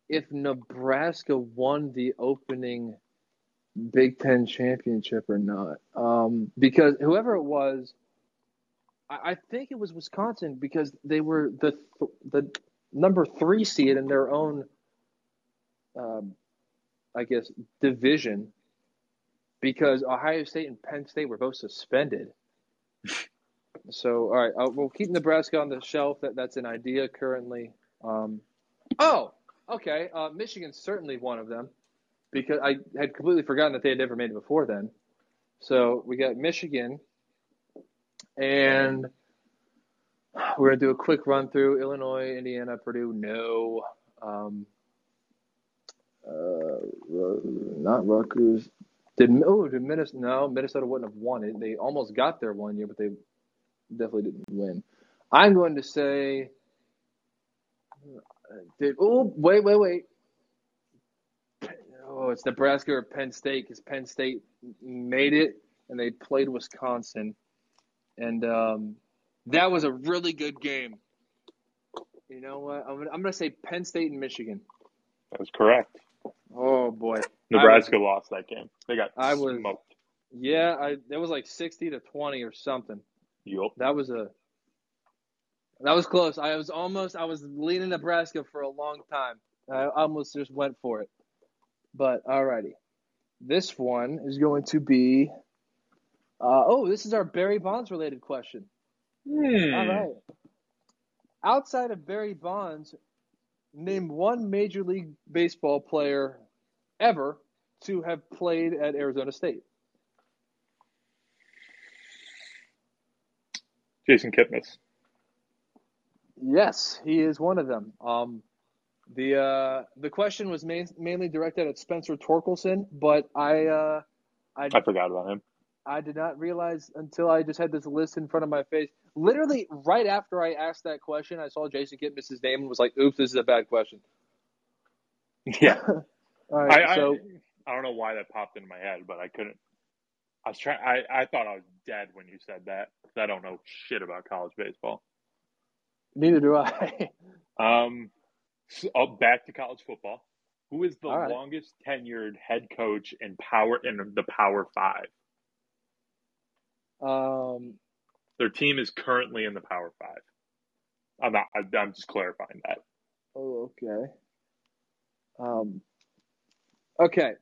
if Nebraska won the opening Big Ten championship or not, because whoever it was, I think it was Wisconsin because they were the number 3 seed in their own, I guess, division, because Ohio State and Penn State were both suspended. So, all right, we'll keep Nebraska on the shelf. That's an idea currently. Okay, Michigan's certainly one of them, because I had completely forgotten that they had never made it before then. So we got Michigan, and we're going to do a quick run through. Illinois, Indiana, Purdue, no. Not Rutgers. Did Minnesota? No, Minnesota wouldn't have won it. They almost got there one year, but they definitely didn't win. I'm going to say wait. Oh, it's Nebraska or Penn State because Penn State made it and they played Wisconsin. And that was a really good game. You know what? I'm going to say Penn State and Michigan. That was correct. Oh, boy. Nebraska lost that game. They got smoked. Yeah, it was like 60-20 or something. Yup. That was close. I was leading Nebraska for a long time. I almost just went for it. But, alrighty. This one is going to be this is our Barry Bonds-related question. All right. Outside of Barry Bonds, name one Major League Baseball player ever to have played at Arizona State. Jason Kipnis. Yes, he is one of them. The question was mainly directed at Spencer Torkelson, but I forgot about him. I did not realize until I just had this list in front of my face. Literally right after I asked that question, I saw Jason Kipnis's name and was like, "Oops, this is a bad question." Yeah. All right, I don't know why that popped into my head, but I couldn't. I was trying. I thought I was dead when you said that because I don't know shit about college baseball. Neither do I. So back to college football. Who is the longest tenured head coach in the Power Five? Their team is currently in the Power Five. I'm just clarifying that. Oh, okay. Okay.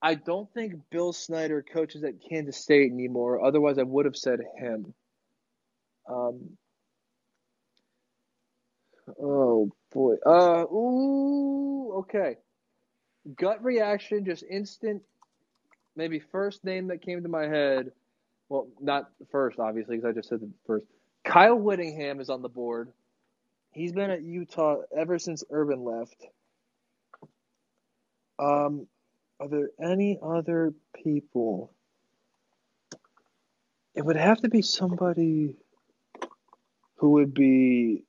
I don't think Bill Snyder coaches at Kansas State anymore. Otherwise, I would have said him. Oh, boy. Ooh, okay. Gut reaction, just instant, maybe first name that came to my head. Well, not first, obviously, because I just said the first. Kyle Whittingham is on the board. He's been at Utah ever since Urban left. Are there any other people? It would have to be somebody who would be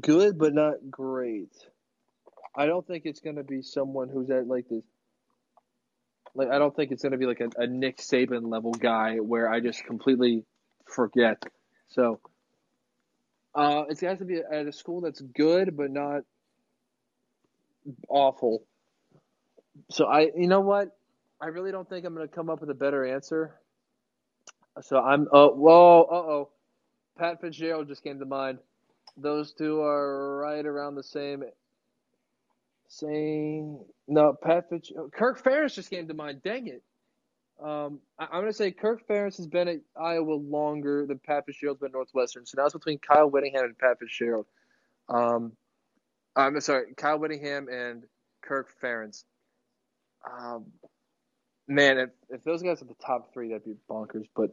good but not great. I don't think it's going to be someone who's at like this. Like I don't think it's going to be like a Nick Saban level guy where I just completely forget. So it's got to be at a school that's good but not awful. So you know what? I really don't think I'm going to come up with a better answer. So Pat Fitzgerald just came to mind. Those two are right around the same. No, Pat Fitzgerald. Kirk Ferentz just came to mind. Dang it. I'm going to say Kirk Ferentz has been at Iowa longer than Pat Fitzgerald's been at Northwestern. So now it's between Kyle Whittingham and Pat Fitzgerald. I'm sorry, Kyle Whittingham and Kirk Ferentz. Man, if those guys are the top three, that'd be bonkers. But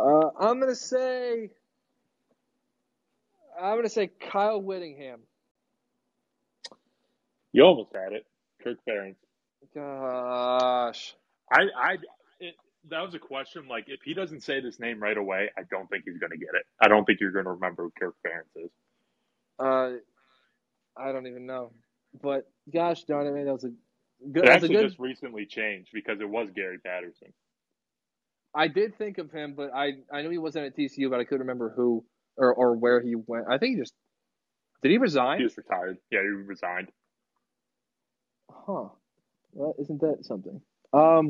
I'm gonna say Kyle Whittingham. You almost had it, Kirk Ferentz. Gosh, that was a question. Like, if he doesn't say this name right away, I don't think he's gonna get it. I don't think you're gonna remember who Kirk Ferentz is. I don't even know. But gosh darn it, man, that was a. It actually just recently changed because it was Gary Patterson. I did think of him, but I knew he wasn't at TCU, but I couldn't remember who or where he went. I think did he resign? He was retired. Yeah, he resigned. Huh. Well, isn't that something? All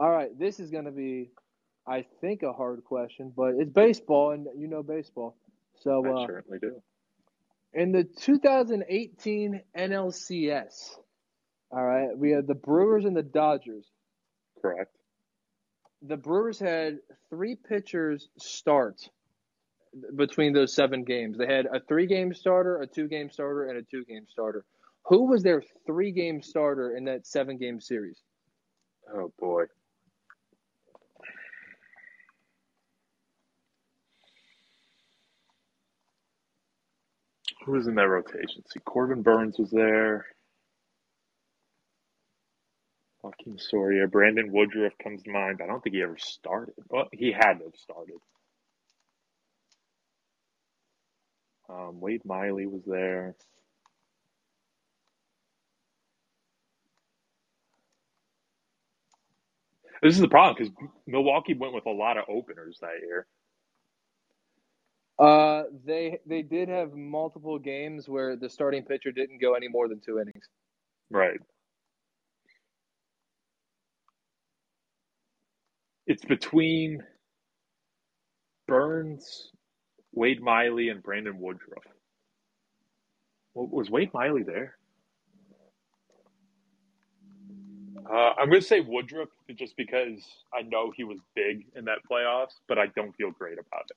right, this is going to be, I think, a hard question, but it's baseball, and you know baseball. So I certainly do. In the 2018 NLCS... All right, we had the Brewers and the Dodgers. Correct. The Brewers had three pitchers start between those seven games. They had a three-game starter, a two-game starter, and a two-game starter. Who was their three-game starter in that seven-game series? Oh, boy. Who was in that rotation? See, Corbin Burns was there. Joaquin Soria, Brandon Woodruff comes to mind. I don't think he ever started. Well, he had to have started. Wade Miley was there. This is the problem because Milwaukee went with a lot of openers that year. They did have multiple games where the starting pitcher didn't go any more than two innings. Right. It's between Burns, Wade Miley, and Brandon Woodruff. Was Wade Miley there? I'm going to say Woodruff just because I know he was big in that playoffs, but I don't feel great about it.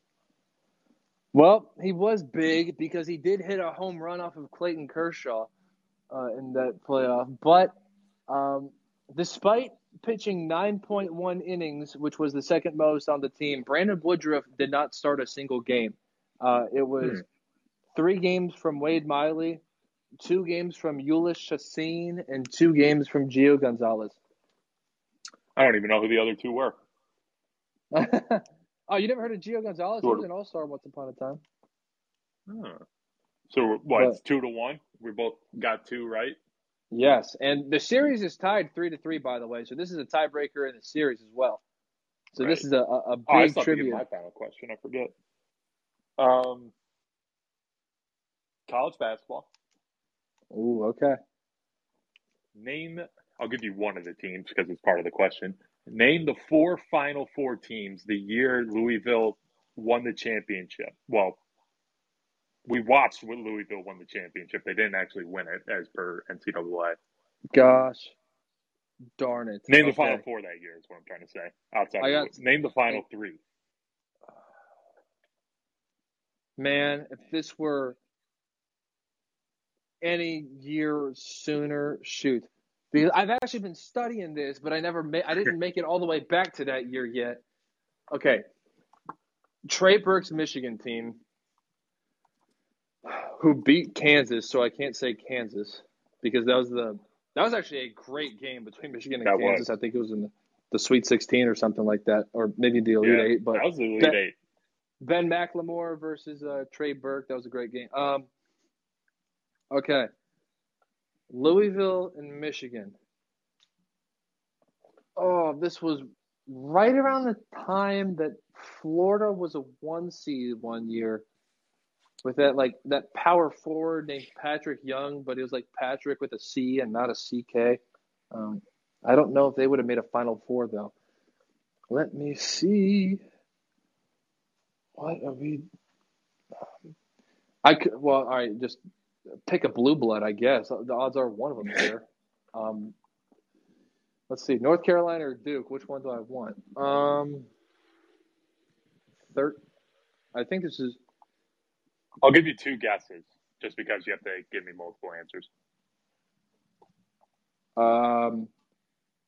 Well, he was big because he did hit a home run off of Clayton Kershaw in that playoff. But despite pitching 9.1 innings, which was the second most on the team, Brandon Woodruff did not start a single game. It was 3 games from Wade Miley, 2 games from Ulyss Chassin, and 2 games from Gio Gonzalez. I don't even know who the other two were. Oh, you never heard of Gio Gonzalez? He was an all-star once upon a time. Huh. So, what, it's 2-1? We both got 2, right? Yes, and the series is tied 3-3, by the way. So this is a tiebreaker in the series as well. So right. This is a big trivia. My final question, I forget. College basketball. Ooh, okay. I'll give you one of the teams because it's part of the question. Name the 4 Final Four teams the year Louisville won the championship. Well, we watched when Louisville won the championship. They didn't actually win it as per NCAA. Gosh. Darn it. Name the Final Four that year is what I'm trying to say. Name the Final Three. Man, if this were any year sooner, shoot. Because I've actually been studying this, but I didn't make it all the way back to that year yet. Okay. Trey Burke's Michigan team, who beat Kansas, so I can't say Kansas because that was actually a great game between Michigan and Kansas. I think it was in the Sweet 16 or something like that, or maybe the Elite Eight. But that was the Elite Eight. Ben McLemore versus Trey Burke. That was a great game. Okay. Louisville and Michigan. Oh, this was right around the time that Florida was a 1 seed one year with that power forward named Patrick Young, but it was like Patrick with a C and not a CK. I don't know if they would have made a Final Four, though. Let me see. What are we – all right, just pick a blue blood, I guess. The odds are one of them here. Let's see, North Carolina or Duke, which one do I want? I think this is – I'll give you two guesses just because you have to give me multiple answers.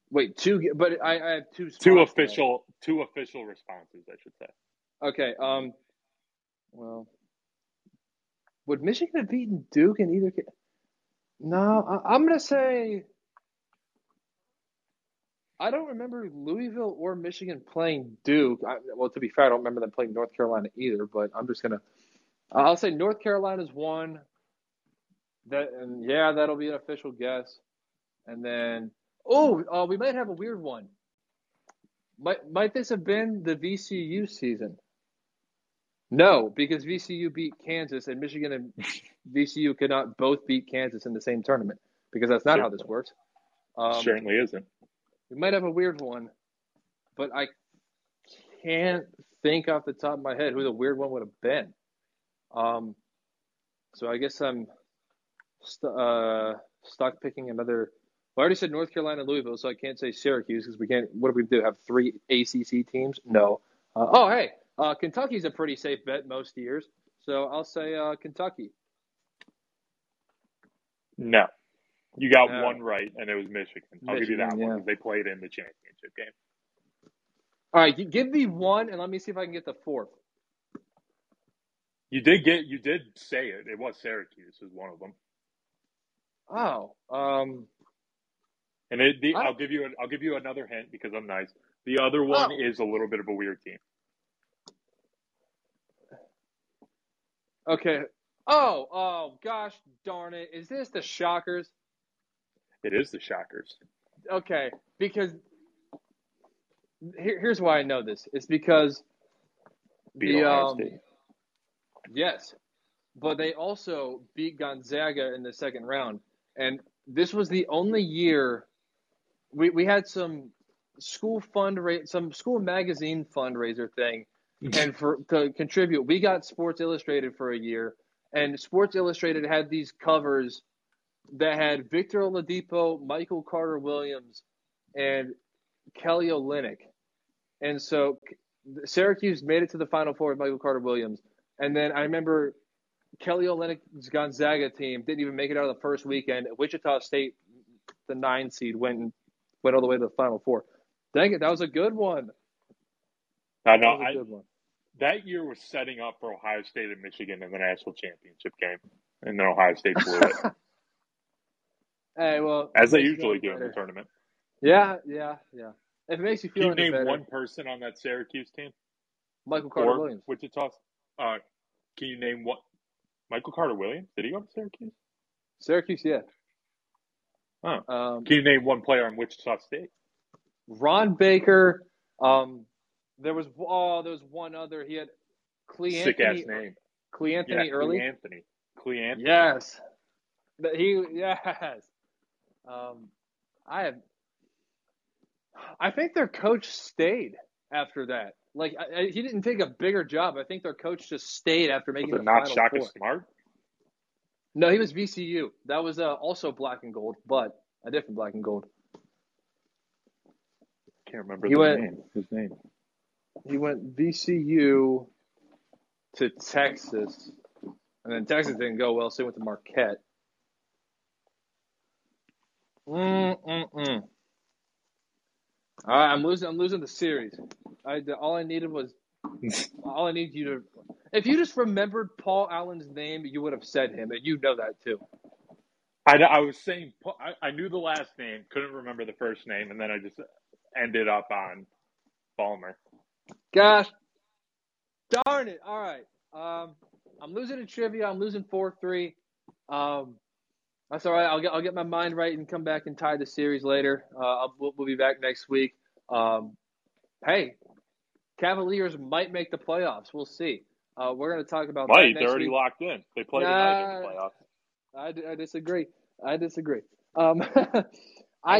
Wait, two – but I have two spots. Two official responses, I should say. Okay, well, would Michigan have beaten Duke in either case? No, I'm going to say I don't remember Louisville or Michigan playing Duke. To be fair, I don't remember them playing North Carolina either, but I'm just going to – I'll say North Carolina's one. That'll be an official guess. And then – we might have a weird one. Might this have been the VCU season? No, because VCU beat Kansas, and Michigan and VCU could not both beat Kansas in the same tournament, because that's not how this works. Certainly isn't. We might have a weird one, but I can't think off the top of my head who the weird one would have been. So I guess I'm stuck picking another. I already said North Carolina and Louisville, so I can't say Syracuse because we can't – what do we do, have three ACC teams? No. Kentucky's a pretty safe bet most years, so I'll say Kentucky. No. You got one right, and it was Michigan. I'll give you that one because they played in the championship game. All right, you give me one, and let me see if I can get the fourth. You did say it. It was Syracuse is one of them. Oh, And I'll give you another hint because I'm nice. The other one is a little bit of a weird team. Okay. Oh, gosh darn it. Is this the Shockers? It is the Shockers. Okay, because here's why I know this. It's because beat Ohio State. Yes, but they also beat Gonzaga in the second round. And this was the only year – We had some school magazine fundraiser thing, and to contribute, we got Sports Illustrated for a year, and Sports Illustrated had these covers that had Victor Oladipo, Michael Carter Williams, and Kelly Olynyk, and so Syracuse made it to the Final Four with Michael Carter Williams, and then I remember Kelly Olynyk's Gonzaga team didn't even make it out of the first weekend. Wichita State, the 9 seed, went all the way to the Final Four. Dang it, that was a good one. I know. That year was setting up for Ohio State and Michigan in the national championship game, and then Ohio State blew it. Hey, well, as they usually do in the tournament. Yeah. If it makes you feel better. Can you name one person on that Syracuse team? Michael Carter Williams. Wichita. Can you name what? Michael Carter Williams? Did he go to Syracuse? Syracuse, yeah. Huh. Can you name one player on Wichita State? Ron Baker. There was one other. He had Cleanthony. Sick ass name. Cleanthony early. Cleanthony. Yes. Yes. I think their coach stayed after that. Like, he didn't take a bigger job. I think their coach just stayed after making the Final Four. Was it not Shaka Smart? No, he was VCU. That was also black and gold, but a different black and gold. Can't remember his name. He went VCU to Texas, and then Texas didn't go well, so he went to Marquette. All right, I'm losing the series. All I needed was you to. If you just remembered Paul Allen's name, you would have said him, and you know that too. I was saying I knew the last name, couldn't remember the first name, and then I just ended up on Ballmer. Gosh, darn it! All right, I'm losing in trivia. I'm losing 4-3. That's all right. I'll get my mind right and come back and tie the series later. We'll be back next week. Hey, Cavaliers might make the playoffs. We'll see. We're going to talk about that next week. They're already locked in. They play tonight in the playoffs. I disagree. I disagree. I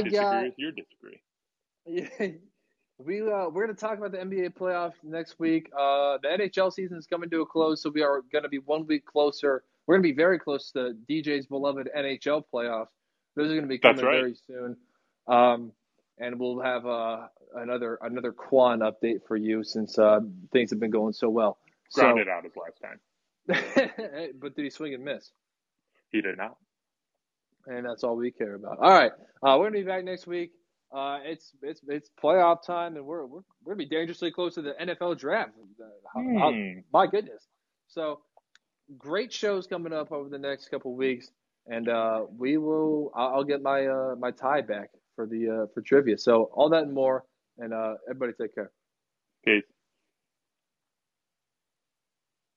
disagree with your disagree. Yeah, we're going to talk about the NBA playoffs next week. The NHL season is coming to a close, so we are going to be 1 week closer. We're going to be very close to DJ's beloved NHL playoffs. Those are going to be coming very soon. And we'll have another Quan update for you since things have been going so well. Grounded out his last time. But did he swing and miss? He did not. And that's all we care about. All right. We're going to be back next week. It's playoff time, and we're going to be dangerously close to the NFL draft. My goodness. So – great shows coming up over the next couple of weeks, and we will. I'll get my my tie back for trivia. So all that and more, and everybody take care. Peace.